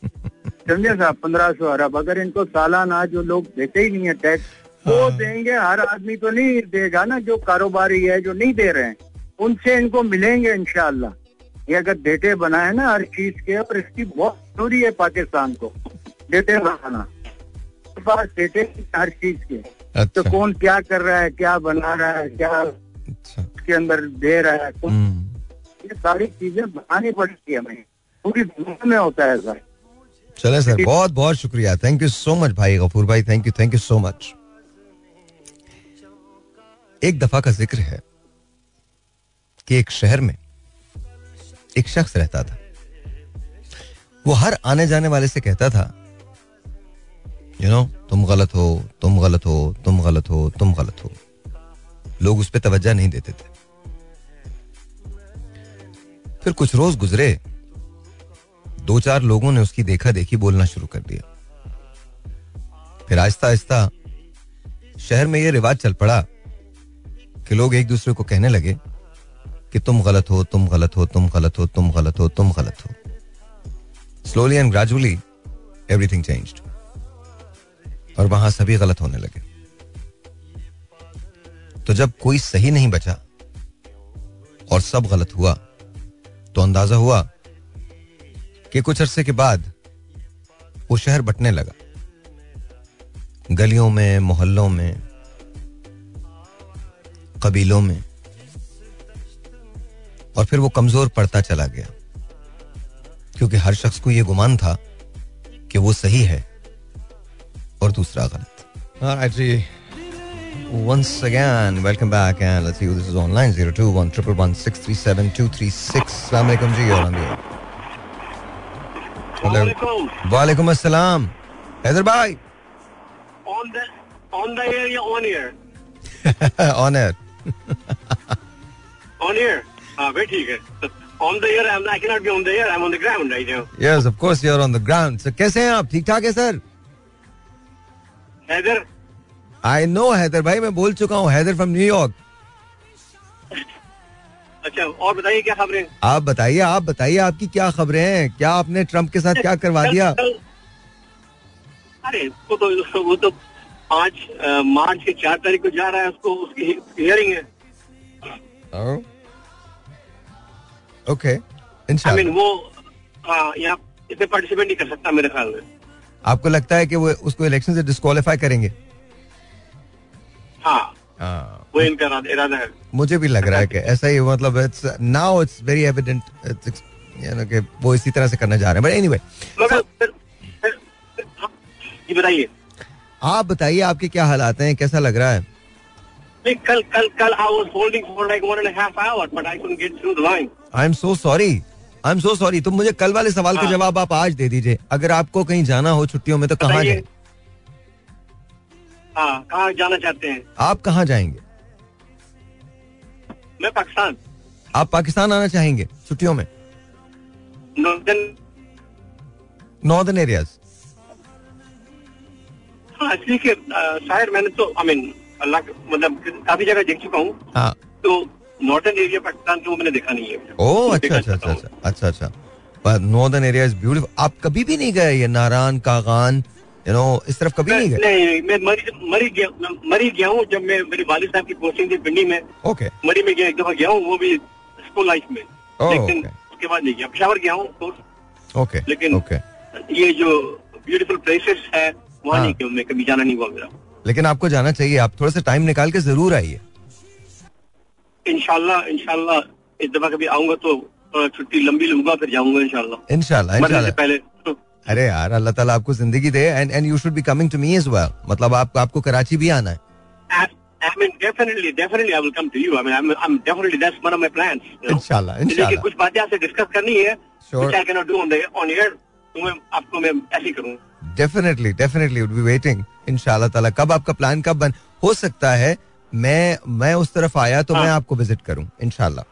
समझे साहब, 1500 अरब अगर इनको सालाना, जो लोग देते ही नहीं है टैक्स, वो देंगे। हर आदमी तो नहीं देगा ना, जो कारोबारी है जो नहीं दे रहे हैं उनसे इनको मिलेंगे इंशाल्लाह। ये अगर डेटे बनाए ना हर चीज के, और इसकी बहुत जरूरी है पाकिस्तान को डेटे बनाना, पास डेटे हर चीज के। अच्छा। तो कौन क्या कर रहा है, क्या बना रहा है, क्या अच्छा उसके अंदर दे रहा है, तो ये सारी चीजें बनानी पड़ती है हमें, पूरी दुनिया में होता है सर। चले सर, बहुत बहुत शुक्रिया, थैंक यू सो मच भाई गफूर भाई, थैंक यू सो मच। एक दफा का जिक्र है कि एक शहर में एक शख्स रहता था, वो हर आने जाने वाले से कहता था यू नो, तुम गलत हो, तुम गलत हो, तुम गलत हो, तुम गलत हो। लोग उस पर तवज्जो नहीं देते थे। फिर कुछ रोज गुजरे, 2-4 लोगों ने उसकी देखा देखी बोलना शुरू कर दिया। फिर आहिस्ता आहिस्ता शहर में यह रिवाज चल पड़ा कि लोग एक दूसरे को कहने लगे कि तुम गलत हो, तुम गलत हो, तुम गलत हो, तुम गलत हो, तुम गलत हो। Slowly and gradually everything changed, और वहां सभी गलत होने लगे। तो जब कोई सही नहीं बचा और सब गलत हुआ, तो अंदाजा हुआ कि कुछ अरसे के बाद वो शहर बंटने लगा, गलियों में, मोहल्लों में, कबीलों में, और फिर वो कमजोर पड़ता चला गया, क्योंकि हर शख्स को ये गुमान था कि वो सही है और दूसरा गलत। Alright ji, once again welcome back and let's see who this is online, 02111637236। अस्सलाम वालेकुम जी। और वालेकुम वालेकुम अस्सलाम। हैदर भाई on the air या on air? On air on air, हाँ भाई ठीक है। On the air I cannot be on the air, I'm on the ground right now. Yes of course you're on the ground. So कैसे हैं आप, ठीक ठाक है sir? Haider, I know Haider भाई, मैं बोल चुका हूँ, हैदर फ्रॉम न्यूयॉर्क। अच्छा, और बताइए क्या खबरें? आप बताइए, आप बताइए, आपकी क्या खबरें हैं? क्या आपने ट्रम्प के साथ क्या करवा दिया? अरे वो तो 5 मार्च के 4 तारीख को जा रहा है, उसको उसकी हियरिंग है। ओके, इंशाल्लाह। आई मीन वो यहाँ इसमें पार्टिसिपेट नहीं कर सकता मेरे ख्याल में। आपको लगता है कि वो उसको इलेक्शन से डिस्क्वालीफाई करेंगे? हाँ, वो इनका इरादा है। मुझे भी लग रहा है कि ऐसा ही, मतलब it's now it's very evident, it's you know कि वो इसी तरह से करना जा रहे हैं। बट एनीवे, ये बताइए, आप बताइए आपके क्या हालात हैं, कैसा लग रहा है? कल I was holding for like 1.5 hours but I couldn't get through the line. I am so sorry. तुम मुझे कल वाले सवाल का जवाब आप आज दे दीजिए। अगर आपको कहीं जाना हो छुट्टियों में तो कहाँ जाए? कहाँ जाना चाहते हैं आप? कहाँ जाएंगे? मैं पाकिस्तान। आप पाकिस्तान आना चाहेंगे छुट्टियों में? Northern areas. हाँ ठीक है। शायर मैंने तो आई मीन अल्लाह मतलब काफी जगह देख चुका हूँ। हाँ तो नॉर्दर्न एरिया पाकिस्तान को मैंने देखा नहीं है। ओह अच्छा अच्छा अच्छा अच्छा। Northern area is beautiful. आप कभी भी नहीं गए ये नारायण कागान you know, इस तरफ कभी नहीं गए? नहीं, मैं मरी गया हूँ जब मैं, मेरे वालिद साहब की पोस्टिंग थी पिंडी में, मरी में एक दफा गया हूँ, वो भी स्कूल लाइफ में, लेकिन उसके बाद नहीं गया। पेशावर गया हूँ लेकिन ये जो ब्यूटीफुल प्लेसेस है वहाँ नहीं गया, मैं कभी जाना नहीं हुआ मेरा। लेकिन आपको जाना चाहिए, आप थोड़ा सा टाइम निकाल के जरूर आइए। इंशाल्लाह इंशाल्लाह इस दफा कभी आऊंगा तो छुट्टी लंबी लूंगा फिर जाऊंगा इंशाल्लाह। इंशाल्लाह इंशाल्लाह पहले। अरे यार अल्लाह ताला आपको जिंदगी दे, and you should be coming to me as well. मतलब आपको कराची भी आना है। I mean, definitely I will come to you. I mean, I'm definitely, that's one of my plans. You know? Inshallah, inshallah. लेकिन कुछ बातें आपसे डिस्कस करनी है, which I cannot do on air. तो मैं आपको मैं ऐसे ही करूँ। Definitely, definitely would be waiting. इंशाल्लाह ताला। कब आपका प्लान कब बन हो सकता है? मैं उस तरफ आया तो मैं आपको विजिट करूँ इंशाल्लाह।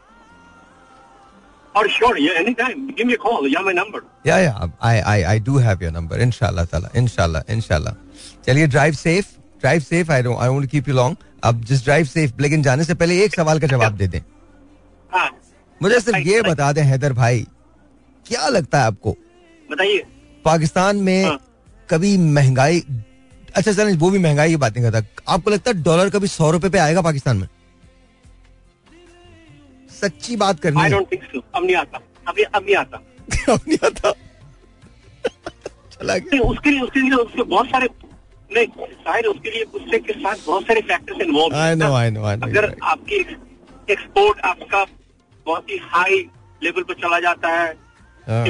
Or sure, yeah, anytime. Give me a call. You have my number. Yeah. I do have your number. Inshallah taala. Inshallah. चलिए drive safe. Drive safe. I don't keep you long. अब just drive safe. लेकिन जाने से पहले एक सवाल का जवाब दे दें। हाँ। मुझे सिर्फ ये बता दें हैदर भाई, क्या लगता है आपको? बताइए। पाकिस्तान में कभी महंगाई, अच्छा चलें वो भी महंगाई की बात नहीं करता, आपको लगता है डॉलर कभी 100 रुपए पे आएगा पाकिस्तान में? सच्ची बात करनी है। अब नहीं आता। चला गया। उसके लिए बहुत सारे नहीं, शायद उसके लिए उससे के साथ बहुत सारे फैक्टर्स इन्वॉल्व हैं। I know. अगर आपकी एक्सपोर्ट आपका बहुत ही हाई लेवल पर चला जाता है,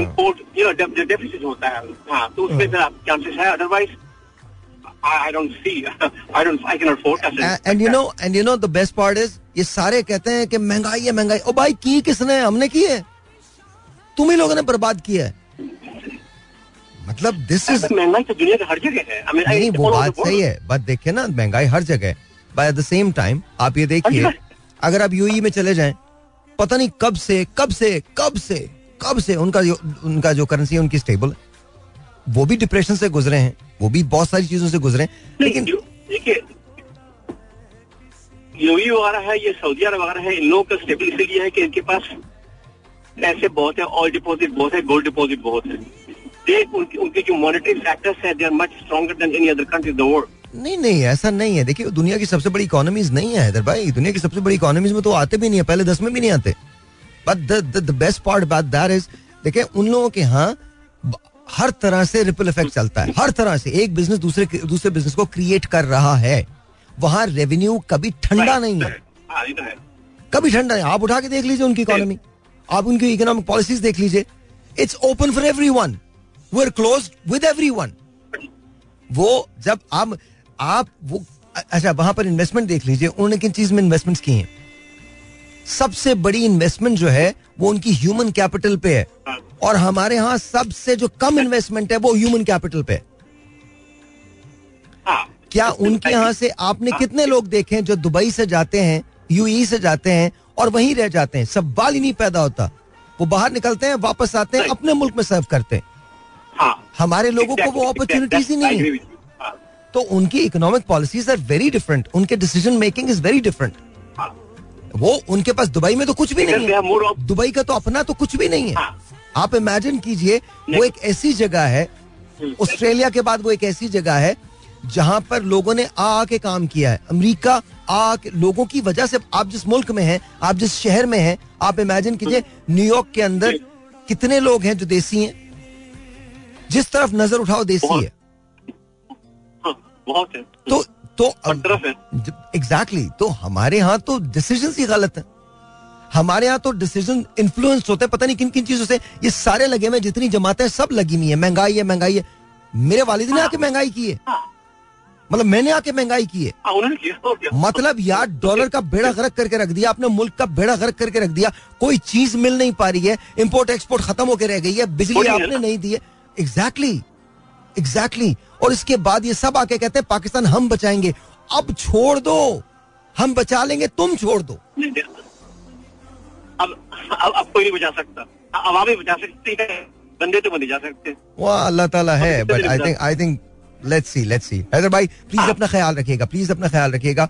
इम्पोर्ट यू नो डेफिसिट होता है, हाँ, तो उसमें फिर आप चांसेस है। Otherwise I cannot forecast it. And you know the best part is, ये सारे कहते हैं कि महंगाई। ओ भाई की किसने? हमने की है, तुम ही लोगों ने बर्बाद किया है। मतलब दिस इज महंगाई तो दुनिया के हर जगह है। नहीं, वो बात सही है, बट देखिए ना महंगाई हर जगह है, but at the same time आप ये देखिए, अगर आप यूएई में चले जाएं, पता नहीं कब से उनका जो करेंसी है उनकी स्टेबल, वो भी डिप्रेशन से गुजरे हैं, वो भी बहुत सारी चीजों से गुजरे। लेकिन देखिए यूएई वगैरह है, ये सऊदी अरब वगैरह है, इन लोगों का स्टेबल इसलिए है कि इनके पास पैसे बहुत है, ऑयल डिपॉजिट बहुत है, गोल्ड डिपॉजिट बहुत है, उनके जो मॉनेटरी फैक्टर्स है they are much stronger than any other country in the world. नहीं ऐसा नहीं है। देखिए दुनिया की सबसे बड़ी इकोनॉमीज नहीं है हैदर भाई, दुनिया की सबसे बड़ी इकोनॉमीज में तो आते भी नहीं है, पहले 10 में भी नहीं आते। But the best part about that is, देखिए उन लोगों के यहाँ हर तरह से रिपल इफेक्ट चलता है, हर तरह से एक बिजनेस दूसरे बिजनेस को क्रिएट कर रहा है। वहाँ रेवेन्यू कभी ठंडा नहीं है, कभी ठंडा नहीं। आप उठा के देख लीजिए उनकी इकोनॉमी, आप उनकी इकोनॉमिक पॉलिसीज देख लीजिए, it's open for everyone, we are closed with everyone. वो जब आप वो अच्छा वहां पर इन्वेस्टमेंट देख लीजिए, उन्होंने किन चीज में इन्वेस्टमेंट की है? सबसे बड़ी इन्वेस्टमेंट जो है वो उनकी ह्यूमन कैपिटल पे है, और हमारे यहाँ सबसे जो कम इन्वेस्टमेंट है वो ह्यूमन कैपिटल पे है। क्या उनके यहाँ से आपने कितने लोग देखे हैं जो दुबई से जाते हैं, यूएई से जाते हैं और वहीं रह जाते हैं, सवाल ही नहीं पैदा होता, वो बाहर निकलते हैं, वापस आते हैं, अपने मुल्क में सर्व करते हैं। हमारे लोगों को वो अपॉर्चुनिटीज ही नहीं है। तो उनकी economic policies are very different, उनके decision making is very different. वो उनके पास दुबई में तो कुछ भी नहीं है, दुबई का तो अपना तो कुछ भी नहीं है। आप इमेजिन कीजिए, वो एक ऐसी जगह है, ऑस्ट्रेलिया के बाद वो एक ऐसी जगह है जहां पर लोगों ने आके काम किया है। अमेरिका आके लोगों की वजह से, आप जिस मुल्क में हैं, आप जिस शहर में हैं, आप इमेजिन कीजिए न्यूयॉर्क के अंदर कितने लोग हैं जो देसी हैं, जिस तरफ नजर उठाओ देसी है, बहुत है। तो एग्जैक्टली, तो हमारे यहाँ तो डिसीजन ही गलत है, हमारे यहाँ तो डिसीजन इन्फ्लुएंस होते हैं पता नहीं किन किन चीजों से। ये सारे लगे हुए, जितनी जमातें सब लगी हुई है, महंगाई है। मेरे वालिद ने आके महंगाई की है, मतलब मैंने आके महंगाई की है। मतलब यार डॉलर का बेड़ा गर्क करके रख दिया आपने, मुल्क का बेड़ा गर्क करके रख दिया, कोई चीज मिल नहीं पा रही है, इम्पोर्ट एक्सपोर्ट खत्म होकर रह गई है, बिजली आपने नहीं दी है। एग्जैक्टली। और इसके बाद ये सब आके कहते हैं पाकिस्तान हम बचाएंगे। अब छोड़ दो, हम बचा लेंगे, तुम छोड़ दो। अब कोई नहीं बचा सकता, अब आप ही बचा सकती है, बंदे तो बंदे जा सकते। वाह अल्लाह ताला है, but I think let's see. Haider भाई प्लीज अपना ख्याल रखिएगा।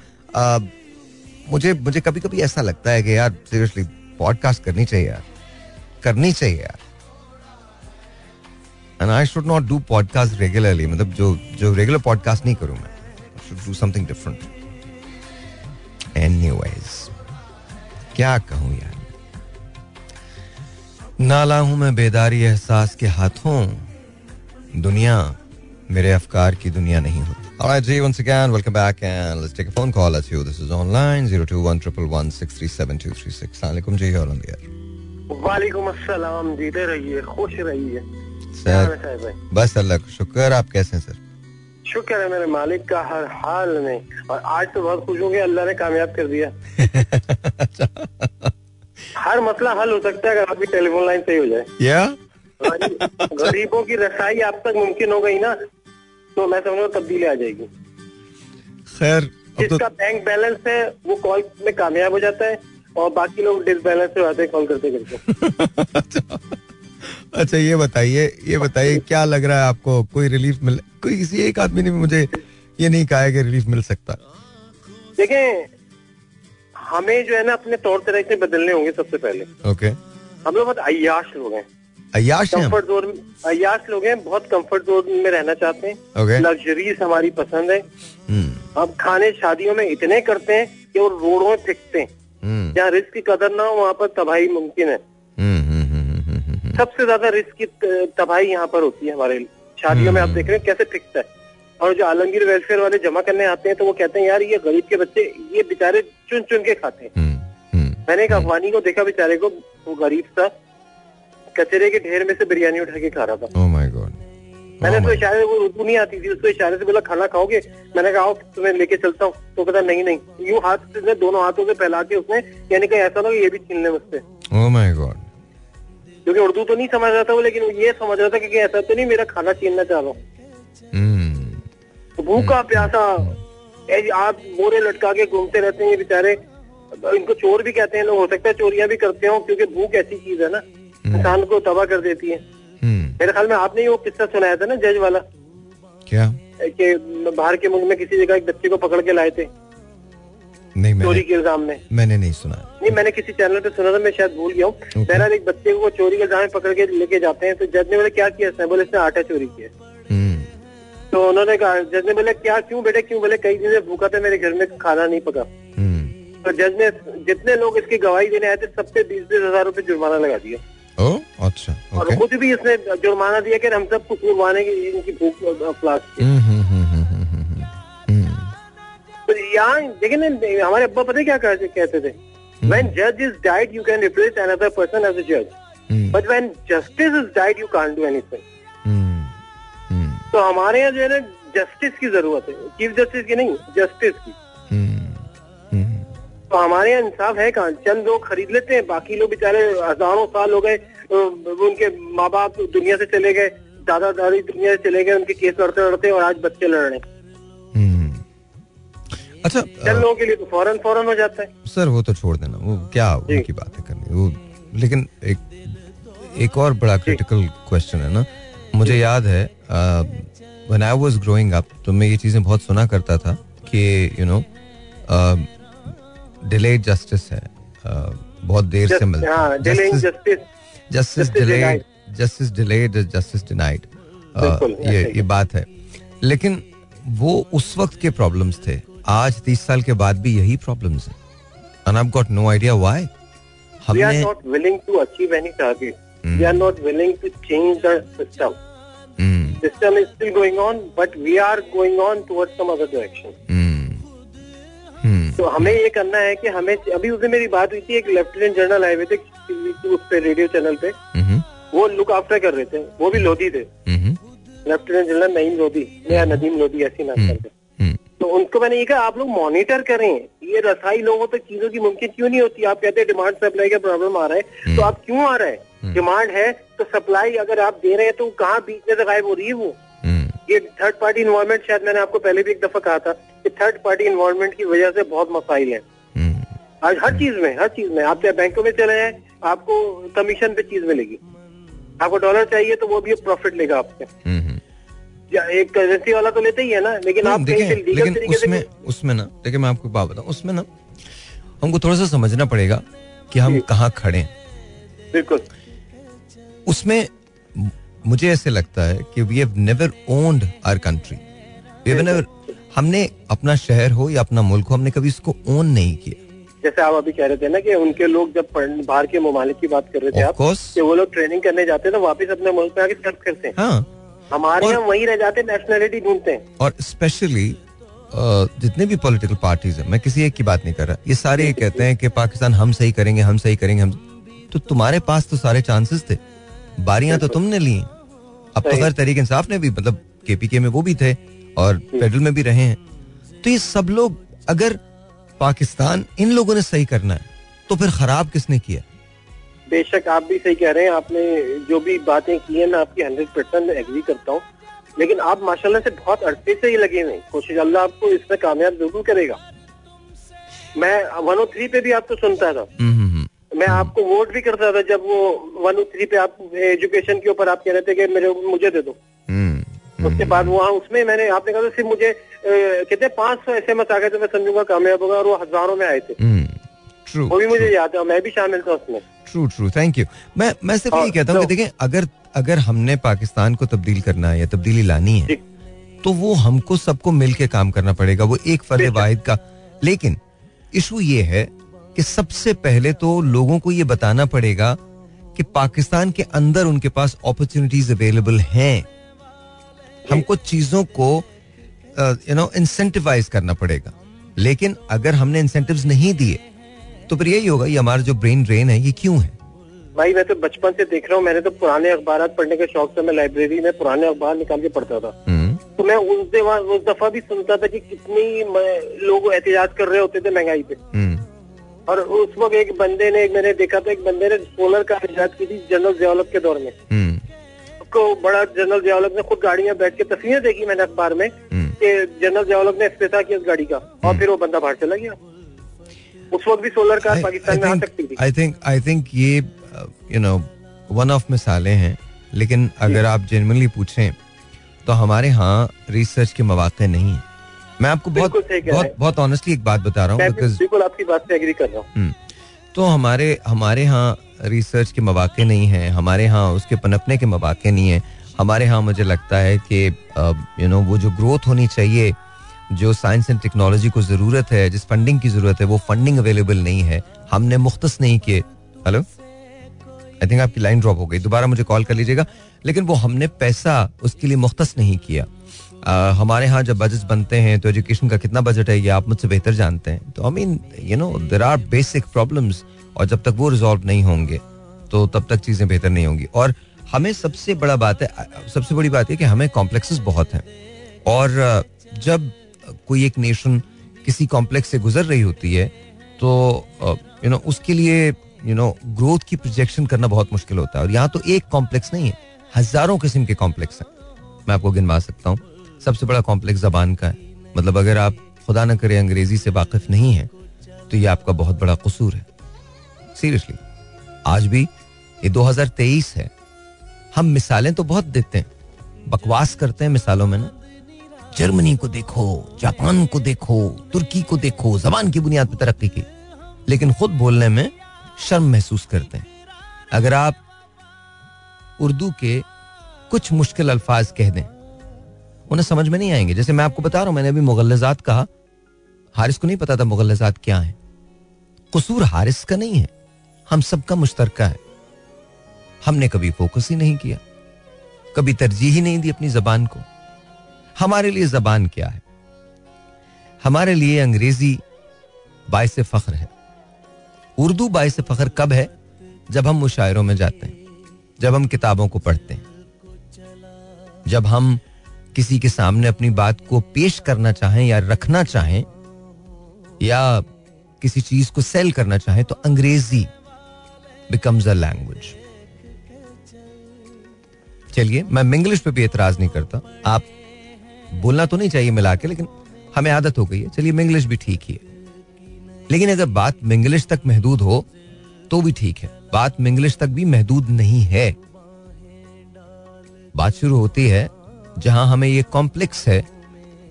मुझे कभी-कभी ऐसा लगता है कि यार सीरियसली पॉडकास्ट करनी चाहिए यार। And I should not do podcasts regularly. मतलब जो रेगुलर पॉडकास्ट नहीं करूँ मैं. I should do something different. Anyways, क्या कहूँ यार. नाला हूँ मैं बेदारी एहसास के हाथों, दुनिया मेरे अफकार की दुनिया नहीं होती. Alright, G, once again, welcome back and let's take a phone call at you. This is online, 02111637236. Assalamualaikum G, you're on the air. Walaikum assalam, जीते रहिए, खुश रहिए. सर, बस अल्लाह का शुक्र. आप कैसे हैं सर? शुक्र है मेरे मालिक का हर हाल में, और आज तो बहुत खुश हो गया, अल्लाह ने कामयाब कर दिया. हर मसला हल हो सकता है अगर आपकी टेलीफोन लाइन सही हो जाए. गरीबों की रसाई आप तक मुमकिन हो गई ना, तो मैं समझ रहा हूँ तब्दीली आ जाएगी. खैर, जिसका बैंक बैलेंस है वो कॉल में कामयाब हो जाता है, और बाकी लोग डिसबैलेंस हो जाते हैं कॉल करते करते. अच्छा, ये बताइए क्या लग रहा है आपको? कोई रिलीफ मिल? कोई किसी एक आदमी ने भी मुझे ये नहीं कहा है कि रिलीफ मिल सकता. देखे, हमें जो है ना अपने तौर तरीके बदलने होंगे सबसे पहले. Okay. हम लोग बहुत अय्याश लोग हैं. अय्याश लोग हैं, बहुत कंफर्ट जोन में रहना चाहते हैं. Okay. लग्जरीज हमारी पसंद है. अब खाने शादियों में इतने करते हैं कि वो रोडों में फेंकते हैं. जहाँ रिस्क की कदर ना हो वहाँ पर तबाही मुमकिन है. सबसे ज्यादा रिस्क की तबाही यहाँ पर होती है हमारे शादियों में. आप देख रहे हैं कैसे फेंकता है. और जो आलमगीर वेलफेयर वाले जमा करने आते हैं तो वो कहते हैं यार ये गरीब के बच्चे ये बेचारे चुन चुन के खाते हैं. मैंने एक अफगानी को देखा, बेचारे को, वो गरीब था, कचरे के ढेर में से बिरयानी उठा के खा रहा था. oh my God. oh मैंने उसको इशारे, वो उर्दू नहीं आती थी, उसको इशारे से बोला खाना खाओगे? मैंने कहा आओ तुम्हें लेके चलता हूँ. तो कहता नहीं नहीं, यूं हाथ से दोनों हाथों से फैला के उसने, यानी कहीं ऐसा ना हो ये भी छीन ले मुझसे. oh my God. क्योंकि उर्दू तो नहीं समझ रहा था वो, लेकिन ये समझ रहा था कि ऐसा तो नहीं मेरा खाना छीनना चाह रहा हूँ. भूखा प्यासा आप बोरे लटका के घूमते रहते हैं ये बेचारे. इनको चोर भी कहते हैं लोग, हो सकता है चोरियां भी करते हो, क्योंकि भूख ऐसी चीज है ना इंसान को तबाह कर देती है. मेरे ख्याल में आपने वो किस्सा सुनाया था ना जज वाला, क्या कि बाहर के मुल्क में किसी जगह एक बच्चे को पकड़ के लाए थे चोरी के इल्जाम में. मैंने नहीं सुना. नहीं, मैंने किसी चैनल पे सुना था, मैं शायद भूल गया हूँ. बहरहाल एक बच्चे को चोरी के इल्जाम में पकड़ के लेके जाते हैं, तो जज ने बोले क्या किया? बोले इसने आटा चोरी किया. तो उन्होंने कहा, जज ने बोला क्या, क्यों बेटे क्यों? बोले कई दिन से भूखा था, मेरे घर में खाना नहीं पका. तो जज ने जितने लोग इसकी गवाही देने आए थे सब पे 20,000 रुपए जुर्माना लगा दिया. ओ, अच्छा, ओके. और खुद भी इसने जुर्माना दिया कि हम सब कुछ उगवाने की इनकी भूख अफलास की. तो यहाँ देखिए हमारे अब्बा पता क्या कहते थे, व्हेन जज is died you can replace another person as a जज, but when justice is died you can't do anything. तो हमारे यहाँ जो है ना जस्टिस की जरूरत है, चीफ जस्टिस की नहीं, जस्टिस की. तो हमारे यहाँ इंसाफ है कहाँ? चंद लोग खरीद लेते हैं, बाकी लोग बेचारे हजारों साल हो गए, उनके माँ बाप दुनिया से चले गए, दादा दादी दुनिया से चले गए, उनके केस लड़ते लड़ते, और आज बच्चे लड़ रहे हैं. अच्छा, चंद लोगों के लिए तो फौरन हो जाता है. सर वो तो छोड़ देना, वो क्या उनकी बातें करनी वो. लेकिन एक और बड़ा क्रिटिकल क्वेश्चन है ना. मुझे याद है when I was growing up, तो मैं ये चीज़ें बहुत सुना करता था कि you know delayed justice है, बहुत देर से मिलता है. justice delayed, justice denied. ये बात है, लेकिन वो उस वक्त के प्रॉब्लम्स थे. आज 30 साल के बाद भी यही प्रॉब्लम्स हैं, and I've got no idea why. We are not willing to achieve any target. We are not willing to change the system. System is still going on, but we are going on towards some other direction. So हमें ये करना है कि हमें अभी उससे मेरी बात हुई थी एक लेफ्टिनेंट जनरल आए हुए थे उस पे रेडियो चैनल पे. वो लुक आफ्टर कर रहे थे, वो भी लोधी थे, लेफ्टिनेंट जनरल नईम लोधी या नदीम लोधी ऐसी नाम करते. तो उनको मैंने ये कहा आप लोग मॉनिटर करें, ये रसाई लोगों तक चीजों की मुमकिन क्यों नहीं होती? आप कहते हैं डिमांड सप्लाई का प्रॉब्लम आ रहा है, तो आप क्यों आ रहा है? डिमांड है तो सप्लाई अगर आप दे रहे हैं तो कहाँ बीच में से गायब हो रही है वो. ये थर्ड पार्टी इन्वॉल्वमेंट, शायद मैंने आपको पहले भी एक दफा कहा था कि थर्ड पार्टी इन्वॉल्वमेंट की वजह से बहुत मसाइल हैं आज हर चीज में. आप चाहे बैंकों में चले जाए, आपको कमीशन पे चीज मिलेगी. आपको डॉलर चाहिए तो वो भी प्रॉफिट लेगा आपसे, एक करेंसी वाला तो लेते ही है ना. लेकिन आप लेकिन उसमें ना, लेकिन मैं आपको बात बताऊं, उसमें ना हमको थोड़ा सा समझना पड़ेगा कि हम कहाँ खड़े हैं. बिल्कुल उसमें मुझे ऐसे लगता है कि we have never owned our country. We have never, हमने अपना शहर हो या अपना मुल्क हो, हमने कभी इसको ओन नहीं किया. जैसे आप अभी कह रहे थे ना कि उनके लोग जब बाहर के मुमालिक की बात कर रहे थे आप, कि वो लोग ट्रेनिंग करने जाते हैं तो वापस अपने मुल्क में आके सर्व करते हैं. हाँ, हमारे यहाँ वहीं रह जाते हैं, नेशनलिटी ढूंढते हैं. और स्पेशली जितने भी पॉलिटिकल पार्टीज हैं, मैं किसी एक की बात नहीं कर रहा, ये सारे ये कहते हैं कि पाकिस्तान हम सही करेंगे, हम सही करेंगे, हम. तो तुम्हारे पास तो सारे चांसेस थे, बारियां तो तुमने ली. अब तो हर तहरीक इंसाफ ने भी, मतलब केपीके में वो भी थे और फेडरल में भी रहे हैं. तो ये सब लोग, अगर पाकिस्तान इन लोगों ने सही करना है तो फिर खराब किसने किया? बेशक आप भी सही कह रहे हैं, आपने जो भी बातें की हैं मैं आपकी 100% एग्री करता हूँ. लेकिन आप माशाल्लाह से बहुत अरसे से ही लगे हुए, कोशिश अल्लाह आपको इसमें कामयाब जरूर करेगा. मैं 103 पे भी आपको सुनता था, मैं आपको वोट भी करता था. जब वो 103 पे आप एजुकेशन के ऊपर आप कह रहे थे कि मुझे दे दो, उसके बाद वहाँ उसमें मैंने, आपने कहा था सिर्फ मुझे कितने 500 SMS आ गए तो मैं समझूंगा कामयाब होगा, और वो हजारों में आए थे. True, वो भी मुझे याद है, मैं भी शामिल था उसमें. True, true, thank you. मैं सिर्फ यही कहता हूँ कि देखें, अगर हमने पाकिस्तान को तब्दील करना है या तब्दीली लानी है तो वो हमको सबको मिलके काम करना पड़ेगा, वो एक फर्द वाहिद का. लेकिन इशू ये है कि सबसे पहले तो लोगों को ये बताना पड़ेगा कि पाकिस्तान के अंदर उनके पास अपॉर्चुनिटीज अवेलेबल हैं. हमको चीजों को इंसेंटिवाइज करना पड़ेगा. लेकिन अगर हमने इंसेंटिव्स नहीं दिए तो फिर यही होगा, ये हमारा जो ब्रेन ड्रेन है ये क्यों है? भाई मैं तो बचपन से देख रहा हूँ, मैंने तो पुराने अखबार पढ़ने के शौक से, मैं लाइब्रेरी में पुराने अखबार निकाल के पढ़ता था. तो मैं उस दफा भी सुनता था कि कितने लोग एहतजाज कर रहे होते थे महंगाई पे. और उस वक्त एक बंदे ने, मैंने देखा था, एक बंदे ने सोलर कार ईजाद की थी जनरल ज़ियाउल हक के दौर में. उसको बड़ा जनरल ज़ियाउल हक ने खुद गाड़ी में बैठ के, तस्वीरें देखी मैंने अखबार में कि जनरल ज़ियाउल हक ने इस्तेमाल किया उस गाड़ी का, और फिर वो बंदा बाहर चला गया. उस वक्त भी सोलर कार पाकिस्तान में आ सकती थी. आई थिंक ये वन ऑफ मिसालें हैं. लेकिन अगर आप जेन्युइनली पूछें तो हमारे यहाँ रिसर्च के मौके नहीं है. मैं आपको बहुत ऑनेस्टली एक बात बता रहा हूँ, बिल्कुल आपकी बात से एग्री कर रहा हूँ. तो हमारे यहाँ रिसर्च के मौके नहीं हैं, हमारे यहाँ उसके पनपने के मौके नहीं हैं. हमारे यहाँ मुझे लगता है कि वो जो ग्रोथ होनी चाहिए, जो साइंस एंड टेक्नोलॉजी को ज़रूरत है, जिस फंडिंग की ज़रूरत है, वो फंडिंग अवेलेबल नहीं है. हमने मुख्तस नहीं किए. हेलो, आई थिंक आपकी लाइन ड्रॉप हो गई, दोबारा मुझे कॉल कर लीजिएगा. लेकिन वो हमने पैसा उसके लिए मुख्तस नहीं किया. हमारे यहाँ जब बजट बनते हैं तो एजुकेशन का कितना बजट है ये आप मुझसे बेहतर जानते हैं. तो I mean there are basic problems, और जब तक वो रिजॉल्व नहीं होंगे तो तब तक चीज़ें बेहतर नहीं होंगी. और हमें सबसे बड़ी बात है कि हमें कॉम्प्लेक्सेस बहुत हैं, और जब कोई एक नेशन किसी कॉम्प्लेक्स से गुजर रही होती है तो उसके लिए ग्रोथ की प्रोजेक्शन करना बहुत मुश्किल होता है. और यहाँ तो एक कॉम्प्लेक्स नहीं है, हज़ारों किस्म के कॉम्प्लेक्स हैं, मैं आपको गिनवा सकता हूँ. सबसे बड़ा कॉम्प्लेक्स ज़बान का है. मतलब अगर आप खुदा न करे अंग्रेज़ी से वाकिफ नहीं हैं तो ये आपका बहुत बड़ा कसूर है. सीरियसली, आज भी ये 2023 है. हम मिसालें तो बहुत देते हैं, बकवास करते हैं मिसालों में ना. जर्मनी को देखो, जापान को देखो, तुर्की को देखो, ज़बान की बुनियाद पर तरक्की की, लेकिन खुद बोलने में शर्म महसूस करते हैं. अगर आप उर्दू के कुछ मुश्किल अल्फाज कह दें उन्हें समझ में नहीं आएंगे. जैसे मैं आपको बता रहा हूं, मैंने अभी मुगल्लज़ात कहा, हारिस को नहीं पता था मुगल्लज़ात क्या है. कसूर हारिस का नहीं है, हम सबका मुश्तरका है. हमने कभी फोकस ही नहीं किया, कभी तरजीह ही नहीं दी अपनी जबान को. हमारे लिए जबान क्या है? हमारे लिए अंग्रेजी बायस फख्र है, उर्दू बायस फख्र कब है? जब हम मुशायरों में जाते हैं, जब हम किताबों को पढ़ते हैं, जब हम किसी के सामने अपनी बात को पेश करना चाहें या रखना चाहें या किसी चीज को सेल करना चाहें तो अंग्रेजी बिकम्स अ लैंग्वेज. चलिए, मैं मिंग्लिश पे भी एतराज नहीं करता. आप बोलना तो नहीं चाहिए मिला के, लेकिन हमें आदत हो गई है. चलिए मिंग्लिश भी ठीक ही है, लेकिन अगर बात मिंग्लिश तक महदूद हो तो भी ठीक है. बात मिंग्लिश तक भी महदूद नहीं है. बात शुरू होती है जहां हमें ये कॉम्प्लेक्स है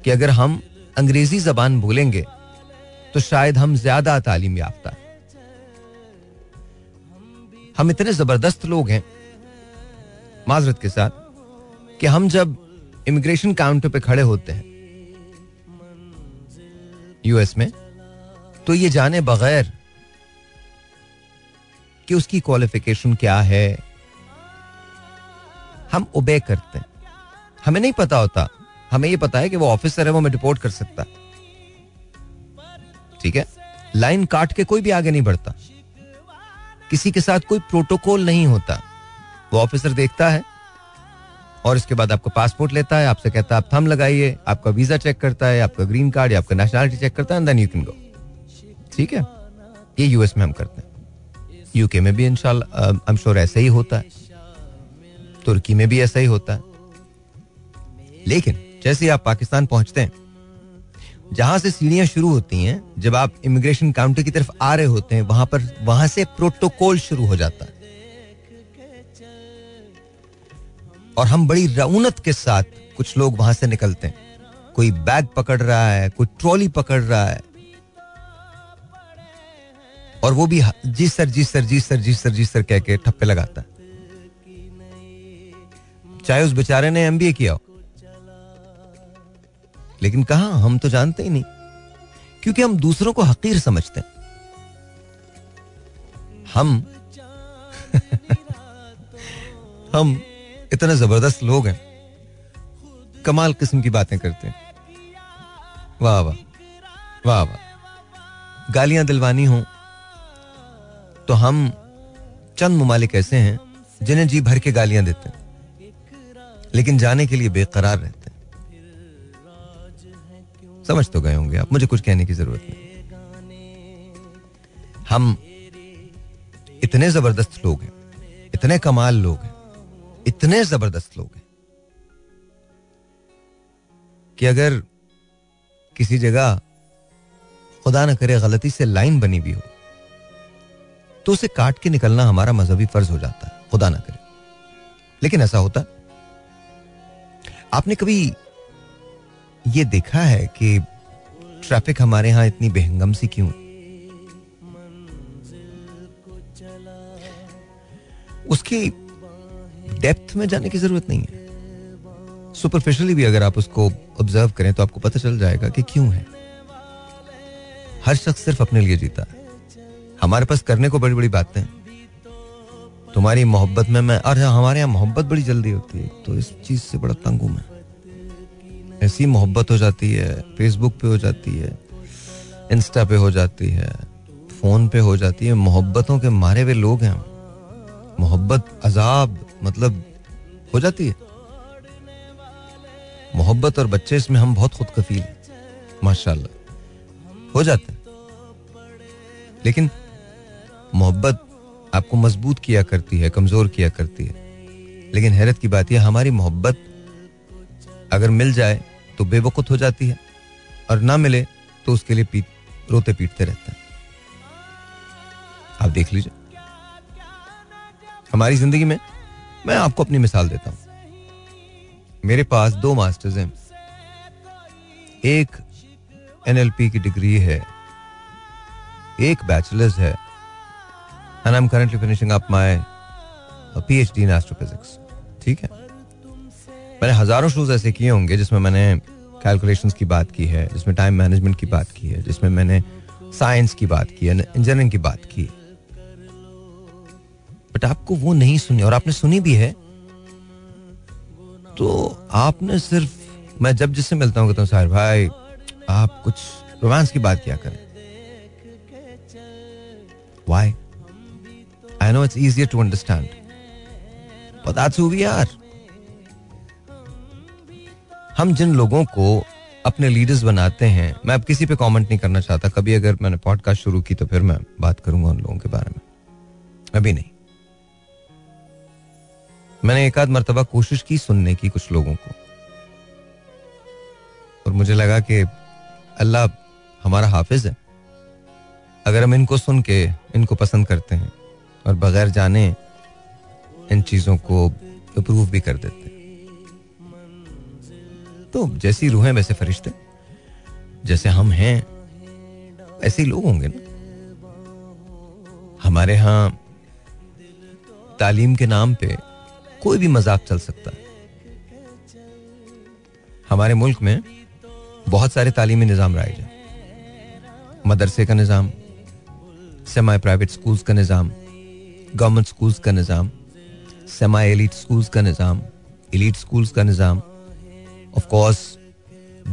कि अगर हम अंग्रेजी जबान बोलेंगे तो शायद हम ज्यादा तालीम याफ्ता. हम इतने जबरदस्त लोग हैं, माजरत के साथ, कि हम जब इमिग्रेशन काउंटर पे खड़े होते हैं यूएस में, तो ये जाने बगैर कि उसकी क्वालिफिकेशन क्या है हम ओबे करते हैं. हमें नहीं पता होता, हमें ये पता है कि वो ऑफिसर है, वो हमें डिपोर्ट कर सकता है. ठीक है, लाइन काट के कोई भी आगे नहीं बढ़ता, किसी के साथ कोई प्रोटोकॉल नहीं होता. वो ऑफिसर देखता है और इसके बाद आपका पासपोर्ट लेता है, आपसे कहता है आप थंब लगाइए, आपका वीजा चेक करता है, आपका ग्रीन कार्ड या आपका नेशनलिटी चेक करता है, and then you can go. ठीक है, ये यूएस में हम करते हैं. यूके में भी इंशाल्लाह आई एम श्योर ऐसा ही होता है, तुर्की में भी ऐसा ही होता है. लेकिन जैसे आप पाकिस्तान पहुंचते हैं, जहां से सीढ़ियां शुरू होती हैं, जब आप इमिग्रेशन काउंटर की तरफ आ रहे होते हैं, वहां से प्रोटोकॉल शुरू हो जाता है. और हम बड़ी रौनक के साथ कुछ लोग वहां से निकलते हैं, कोई बैग पकड़ रहा है, कोई ट्रॉली पकड़ रहा है, और वो भी जी सर जी सर जी सर जी सर जी सर कह के ठप्पे लगाता है, चाहे उस बेचारे ने एमबीए किया हो. लेकिन कहां, हम तो जानते ही नहीं, क्योंकि हम दूसरों को हकीर समझते हैं. हम इतने जबरदस्त लोग हैं, कमाल किस्म की बातें करते हैं. वाह वाह वाह वाह. गालियां दिलवानी हो तो हम चंद मुमालिक ऐसे हैं जिन्हें जी भर के गालियां देते हैं, लेकिन जाने के लिए बेकरार रहते हैं. समझ तो गए होंगे आप, मुझे कुछ कहने की जरूरत नहीं. हम इतने जबरदस्त लोग हैं, इतने कमाल लोग हैं, इतने जबरदस्त लोग हैं कि अगर किसी जगह खुदा न करे गलती से लाइन बनी भी हो तो उसे काट के निकलना हमारा मजहबी फर्ज हो जाता है, खुदा न करे. लेकिन ऐसा होता. आपने कभी ये देखा है कि ट्रैफिक हमारे यहां इतनी बेहंगम सी क्यों? उसकी डेप्थ में जाने की जरूरत नहीं है. सुपरफिशियली भी अगर आप उसको ऑब्जर्व करें तो आपको पता चल जाएगा कि क्यों है. हर शख्स सिर्फ अपने लिए जीता है. हमारे पास करने को बड़ी बड़ी बातें. तुम्हारी मोहब्बत में मैं, और हमारे यहाँ मोहब्बत बड़ी जल्दी होती है, तो इस चीज से बड़ा तंग हूं मैं. ऐसी मोहब्बत हो जाती है, फेसबुक पे हो जाती है, इंस्टा पे हो जाती है, फोन पे हो जाती है. मोहब्बतों के मारे हुए लोग हैं. मोहब्बत अजाब मतलब हो जाती है. मोहब्बत और बच्चे, इसमें हम बहुत खुद कफील हैं माशाल्लाह, हो जाते हैं. लेकिन मोहब्बत आपको मजबूत किया करती है, कमजोर किया करती है. लेकिन हैरत की बात यह, हमारी मोहब्बत अगर मिल जाए तो बेवकूफ हो जाती है, और ना मिले तो उसके लिए रोते पीटते रहते हैं. आप देख लीजिए हमारी जिंदगी में. मैं आपको अपनी मिसाल देता हूं. मेरे पास 2 मास्टर्स हैं, एक एनएलपी की डिग्री है, एक बैचलर्स है, and I am currently finishing up my PhD in astrophysics. ठीक है, मैंने हज़ारों शोज ऐसे किए होंगे जिसमें मैंने कैलकुलेशंस की बात की है, जिसमें टाइम मैनेजमेंट की बात की है, जिसमें मैंने साइंस की बात की है, इंजीनियरिंग की बात की. बट आपको वो नहीं सुनी, और आपने सुनी भी है तो आपने सिर्फ, मैं जब जिससे मिलता हूँ कहता हूँ साहिर भाई आप कुछ रोमांस की बात क्या करें. Why? I know it's easier to understand. पता चूवी यार, हम जिन लोगों को अपने लीडर्स बनाते हैं, मैं अब किसी पे कमेंट नहीं करना चाहता. कभी अगर मैंने पॉडकास्ट शुरू की तो फिर मैं बात करूंगा उन लोगों के बारे में, अभी नहीं. मैंने एक आध मरतबा कोशिश की सुनने की कुछ लोगों को, और मुझे लगा कि अल्लाह हमारा हाफिज है. अगर हम इनको सुन के इनको पसंद करते हैं और बगैर जाने इन चीज़ों को अप्रूव भी कर देते हैं, तो जैसी रूहें वैसे फरिश्ते, जैसे हम हैं ऐसे ही लोग होंगे ना. हमारे यहाँ तालीम के नाम पे कोई भी मजाक चल सकता है। हमारे मुल्क में बहुत सारे तालीमी निज़ाम राइज हैं, मदरसे का निज़ाम, सेमाई प्राइवेट स्कूल्स का निज़ाम, गवर्नमेंट स्कूल्स का निज़ाम, सेमाई एलिट स्कूल्स का निज़ाम, एलिट स्कूल्स का निज़ाम, of course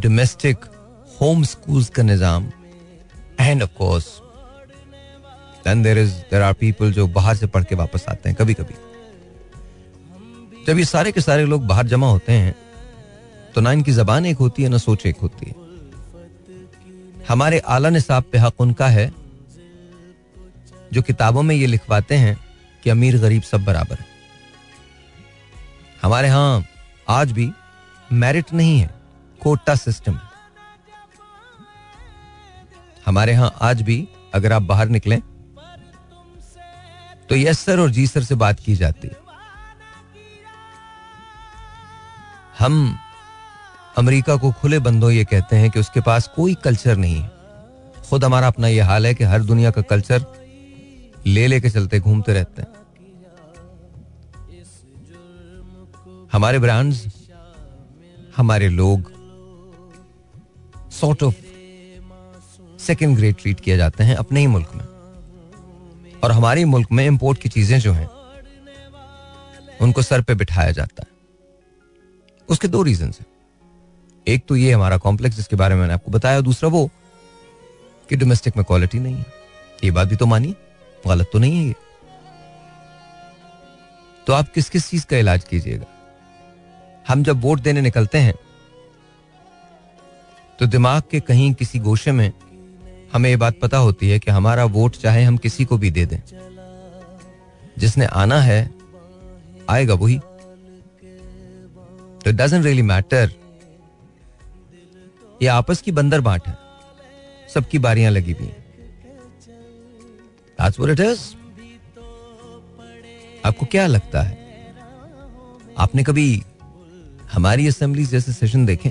domestic home schools का निज़ाम, and of course then there are people जो बाहर से पढ़ के वापस आते हैं। कभी कभी जब ये सारे के सारे लोग बाहर जमा होते हैं तो ना इनकी जबान एक होती है ना सोच एक होती है। हमारे आला निसाब पे हक उनका है जो किताबों में ये लिखवाते हैं कि अमीर गरीब सब बराबर है। हमारे यहाँ आज भी मेरिट नहीं है, कोटा सिस्टम है। हमारे यहाँ आज भी अगर आप बाहर निकलें तो यस सर और जी सर से बात की जाती है। हम अमेरिका को खुले बंदो ये कहते हैं कि उसके पास कोई कल्चर नहीं है। खुद हमारा अपना ये हाल है कि हर दुनिया का कल्चर ले लेके चलते घूमते रहते हैं। हमारे ब्रांड्स, हमारे लोग sort of second grade treat किए जाते हैं अपने ही मुल्क में, और हमारे मुल्क में इंपोर्ट की चीजें जो हैं उनको सर पे बिठाया जाता है। उसके दो रीजंस हैं, एक तो ये हमारा कॉम्प्लेक्स जिसके बारे में मैंने आपको बताया, दूसरा वो कि डोमेस्टिक में क्वालिटी नहीं है। ये बात भी तो मानिए, गलत तो नहीं है ये। तो आप किस किस चीज का इलाज कीजिएगा? हम जब वोट देने निकलते हैं तो दिमाग के कहीं किसी गोशे में हमें ये बात पता होती है कि हमारा वोट चाहे हम किसी को भी दे दें, जिसने आना है आएगा वही। तो डजंट रियली मैटर, ये आपस की बंदर बांट है, सबकी बारियां लगी हुई हैं। That's what it is. आपको क्या लगता है? आपने कभी हमारी असेंबली जैसे सेशन देखे?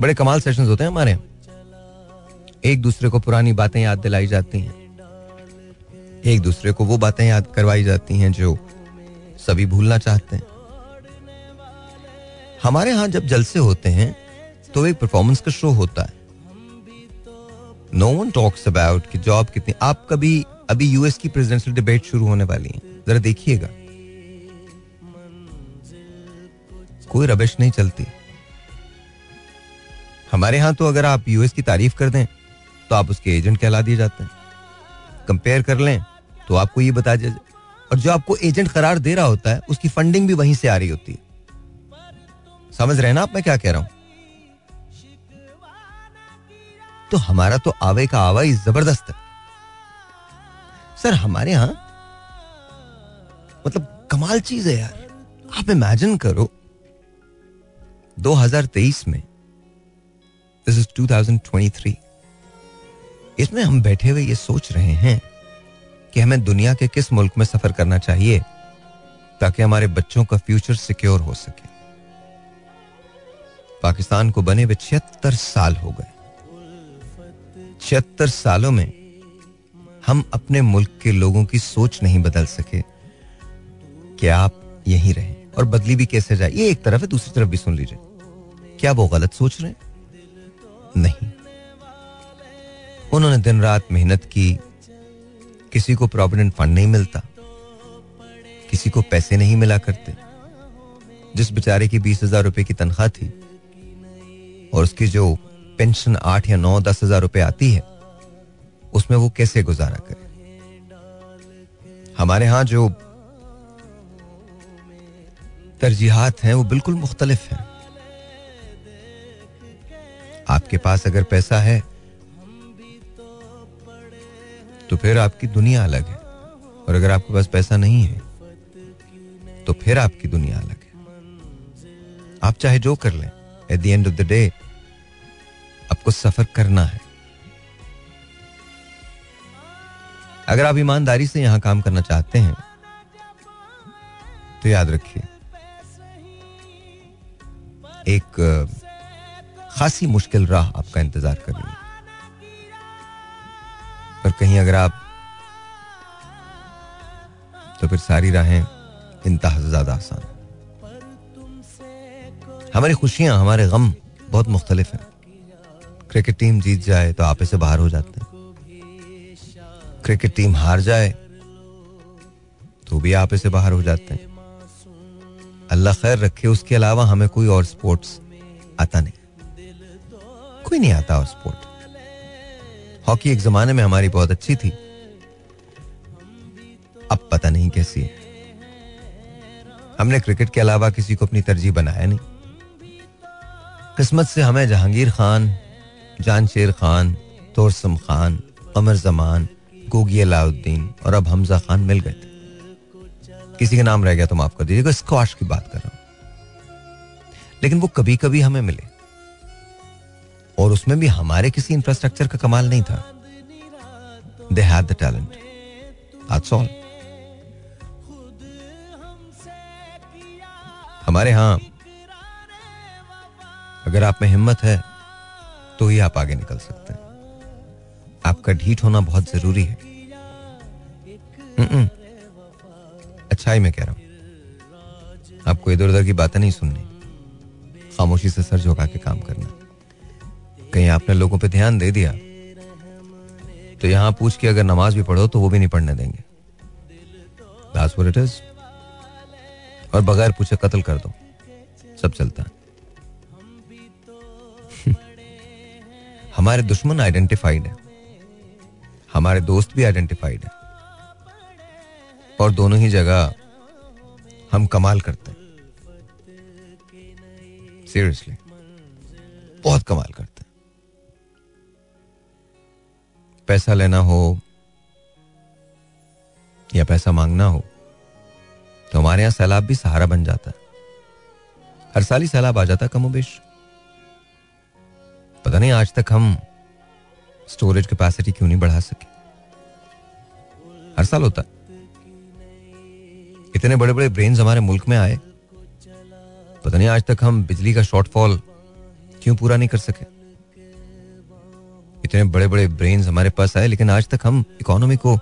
बड़े कमाल सेशंस होते हैं हमारे यहाँ। एक दूसरे को पुरानी बातें याद दिलाई जाती हैं, एक दूसरे को वो बातें याद करवाई जाती हैं जो सभी भूलना चाहते हैं। हमारे यहाँ जब जलसे होते हैं तो एक परफॉर्मेंस का शो होता है। नो वन टॉक्स अबाउट कि जॉब कितनी। आप कभी अभी यूएस की प्रेसिडेंशियल डिबेट शुरू होने वाली है, जरा देखिएगा, कोई रबिश नहीं चलती। हमारे यहां तो अगर आप यूएस की तारीफ कर दें तो आप उसके एजेंट कहला दिए जाते हैं। कंपेयर कर लें तो आपको ये बता दिया, और जो आपको एजेंट करार दे रहा होता है उसकी फंडिंग भी वहीं से आ रही होती है। समझ रहे हैं ना आप मैं क्या कह रहा हूं? तो हमारा तो आवे का आवा ही जबरदस्त है सर। हमारे यहां मतलब कमाल चीज है यार। आप इमेजिन करो 2023 में, दिस इज 2023, इसमें हम बैठे हुए ये सोच रहे हैं कि हमें दुनिया के किस मुल्क में सफर करना चाहिए ताकि हमारे बच्चों का फ्यूचर सिक्योर हो सके। पाकिस्तान को बने हुए 76 साल हो गए। 76 सालों में हम अपने मुल्क के लोगों की सोच नहीं बदल सके कि आप यहीं रहें, और बदली भी कैसे जाए। ये एक तरफ है, दूसरी तरफ भी सुन लीजिए, क्या वो गलत सोच रहे हैं? नहीं, उन्होंने दिन रात मेहनत की, किसी को प्रोविडेंट फंड नहीं मिलता, किसी को पैसे नहीं मिला करते। जिस बेचारे की 20,000 रुपए की तनख्वाह थी और उसकी जो पेंशन 8 या 9-10 हजार रुपए आती है, उसमें वो कैसे गुजारा करे? हमारे यहां जो तरजीहात हैं वो बिल्कुल मुख्तलिफ हैं। आपके पास अगर पैसा है तो फिर आपकी दुनिया अलग है, और अगर आपके पास पैसा नहीं है तो फिर आपकी दुनिया अलग है। आप चाहे जो कर लें, at the end of the day आपको सफर करना है। अगर आप ईमानदारी से यहां काम करना चाहते हैं तो याद रखिए एक खासी मुश्किल राह आपका इंतजार कर रही है। पर कहीं अगर आप, तो फिर सारी राहें इंतहा ज़्यादा आसान। हमारी खुशियाँ हमारे गम बहुत मुख्तलिफ हैं। क्रिकेट टीम जीत जाए तो आपे से बाहर हो जाते हैं, क्रिकेट टीम हार जाए तो भी आपे से बाहर हो जाते हैं। अल्लाह खैर रखे, उसके अलावा हमें कोई और स्पोर्ट्स आता नहीं, कोई नहीं आता और स्पोर्ट। हॉकी एक जमाने में हमारी बहुत अच्छी थी, अब पता नहीं कैसी है। हमने क्रिकेट के अलावा किसी को अपनी तरजीह बनाया नहीं। किस्मत से हमें जहांगीर खान, जान शेर खान, तौरसम खान, उमर जमान, गोगी अलाउद्दीन और अब हमजा खान मिल गए थे। किसी का नाम रह गया तो माफ कर दीजिएगा, स्क्वाश की बात कर रहा हूं। लेकिन वो कभी कभी हमें मिले और उसमें भी हमारे किसी इंफ्रास्ट्रक्चर का कमाल नहीं था। They had the talent, that's all. हमारे यहां अगर आप में हिम्मत है तो ही आप आगे निकल सकते हैं। आपका ढीठ होना बहुत जरूरी है। अच्छाई मैं कह रहा हूं, आपको इधर उधर की बातें नहीं सुननी, खामोशी से सर झुका के काम करना। कहीं आपने लोगों पे ध्यान दे दिया तो यहां पूछ के अगर नमाज भी पढ़ो तो वो भी नहीं पढ़ने देंगे। That's what it is। और बगैर पूछे कत्ल कर दो, सब चलता है। हमारे दुश्मन आइडेंटिफाइड है, हमारे दोस्त भी आइडेंटिफाइड है और दोनों ही जगह हम कमाल करते हैं। सीरियसली बहुत कमाल करते हैं। पैसा लेना हो या पैसा मांगना हो तो हमारे यहां सैलाब भी सहारा बन जाता है। हर साल ही सैलाब आ जाता है कमोबेश। पता नहीं आज तक हम स्टोरेज कैपेसिटी क्यों नहीं बढ़ा सके। हर साल होता है। इतने बड़े बड़े ब्रेन्स हमारे मुल्क में आए, पता नहीं आज तक हम बिजली का शॉर्टफॉल क्यों पूरा नहीं कर सके। इतने बड़े बड़े ब्रेन्स हमारे पास आए लेकिन आज तक हम इकोनॉमी को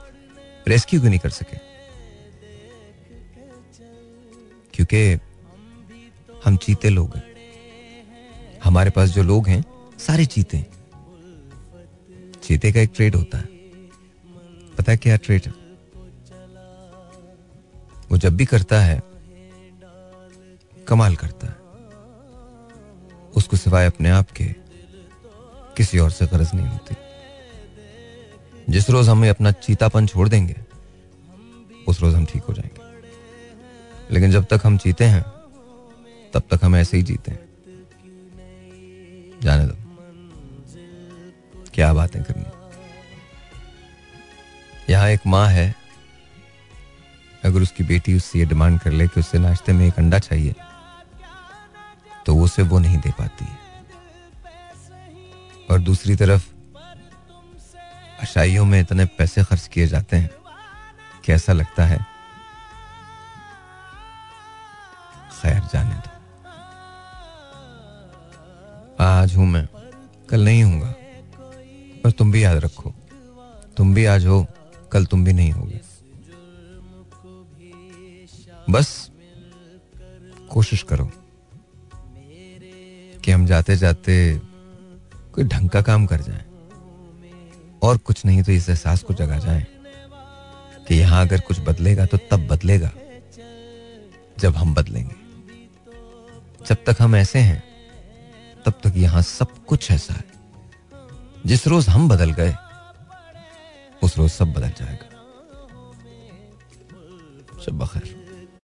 रेस्क्यू क्यों नहीं कर सके, क्योंकि हम चीते लोग हैं। हमारे पास जो लोग हैं सारे चीते हैं। चीते का एक ट्रेड होता है, पता है क्या ट्रेड है? वो जब भी करता है कमाल करता है, उसको सिवाय अपने आप के किसी और से गर्ज नहीं होती। जिस रोज हमें अपना चीतापन छोड़ देंगे उस रोज हम ठीक हो जाएंगे, लेकिन जब तक हम चीते हैं तब तक हम ऐसे ही जीते हैं। जाने दो, क्या बातें करनी। यहां एक माँ है, अगर उसकी बेटी उससे ये डिमांड कर ले कि उससे नाश्ते में एक अंडा चाहिए तो उसे वो नहीं दे पाती है। और दूसरी तरफ अशाइयों में इतने पैसे खर्च किए जाते हैं कि ऐसा लगता है खैर जाने दो। आज हूं मैं, कल नहीं हूंगा, पर तुम भी याद रखो, तुम भी आज हो, कल तुम भी नहीं होगे। बस कोशिश करो कि हम जाते जाते कोई ढंग का काम कर जाएं और कुछ नहीं तो इस एहसास को जगा जाएं कि यहां अगर कुछ बदलेगा तो तब बदलेगा जब हम बदलेंगे। जब तक हम ऐसे हैं तब तक यहां सब कुछ ऐसा है। जिस रोज हम बदल गए उस रोज सब बदल जाएगा। शब बखैर।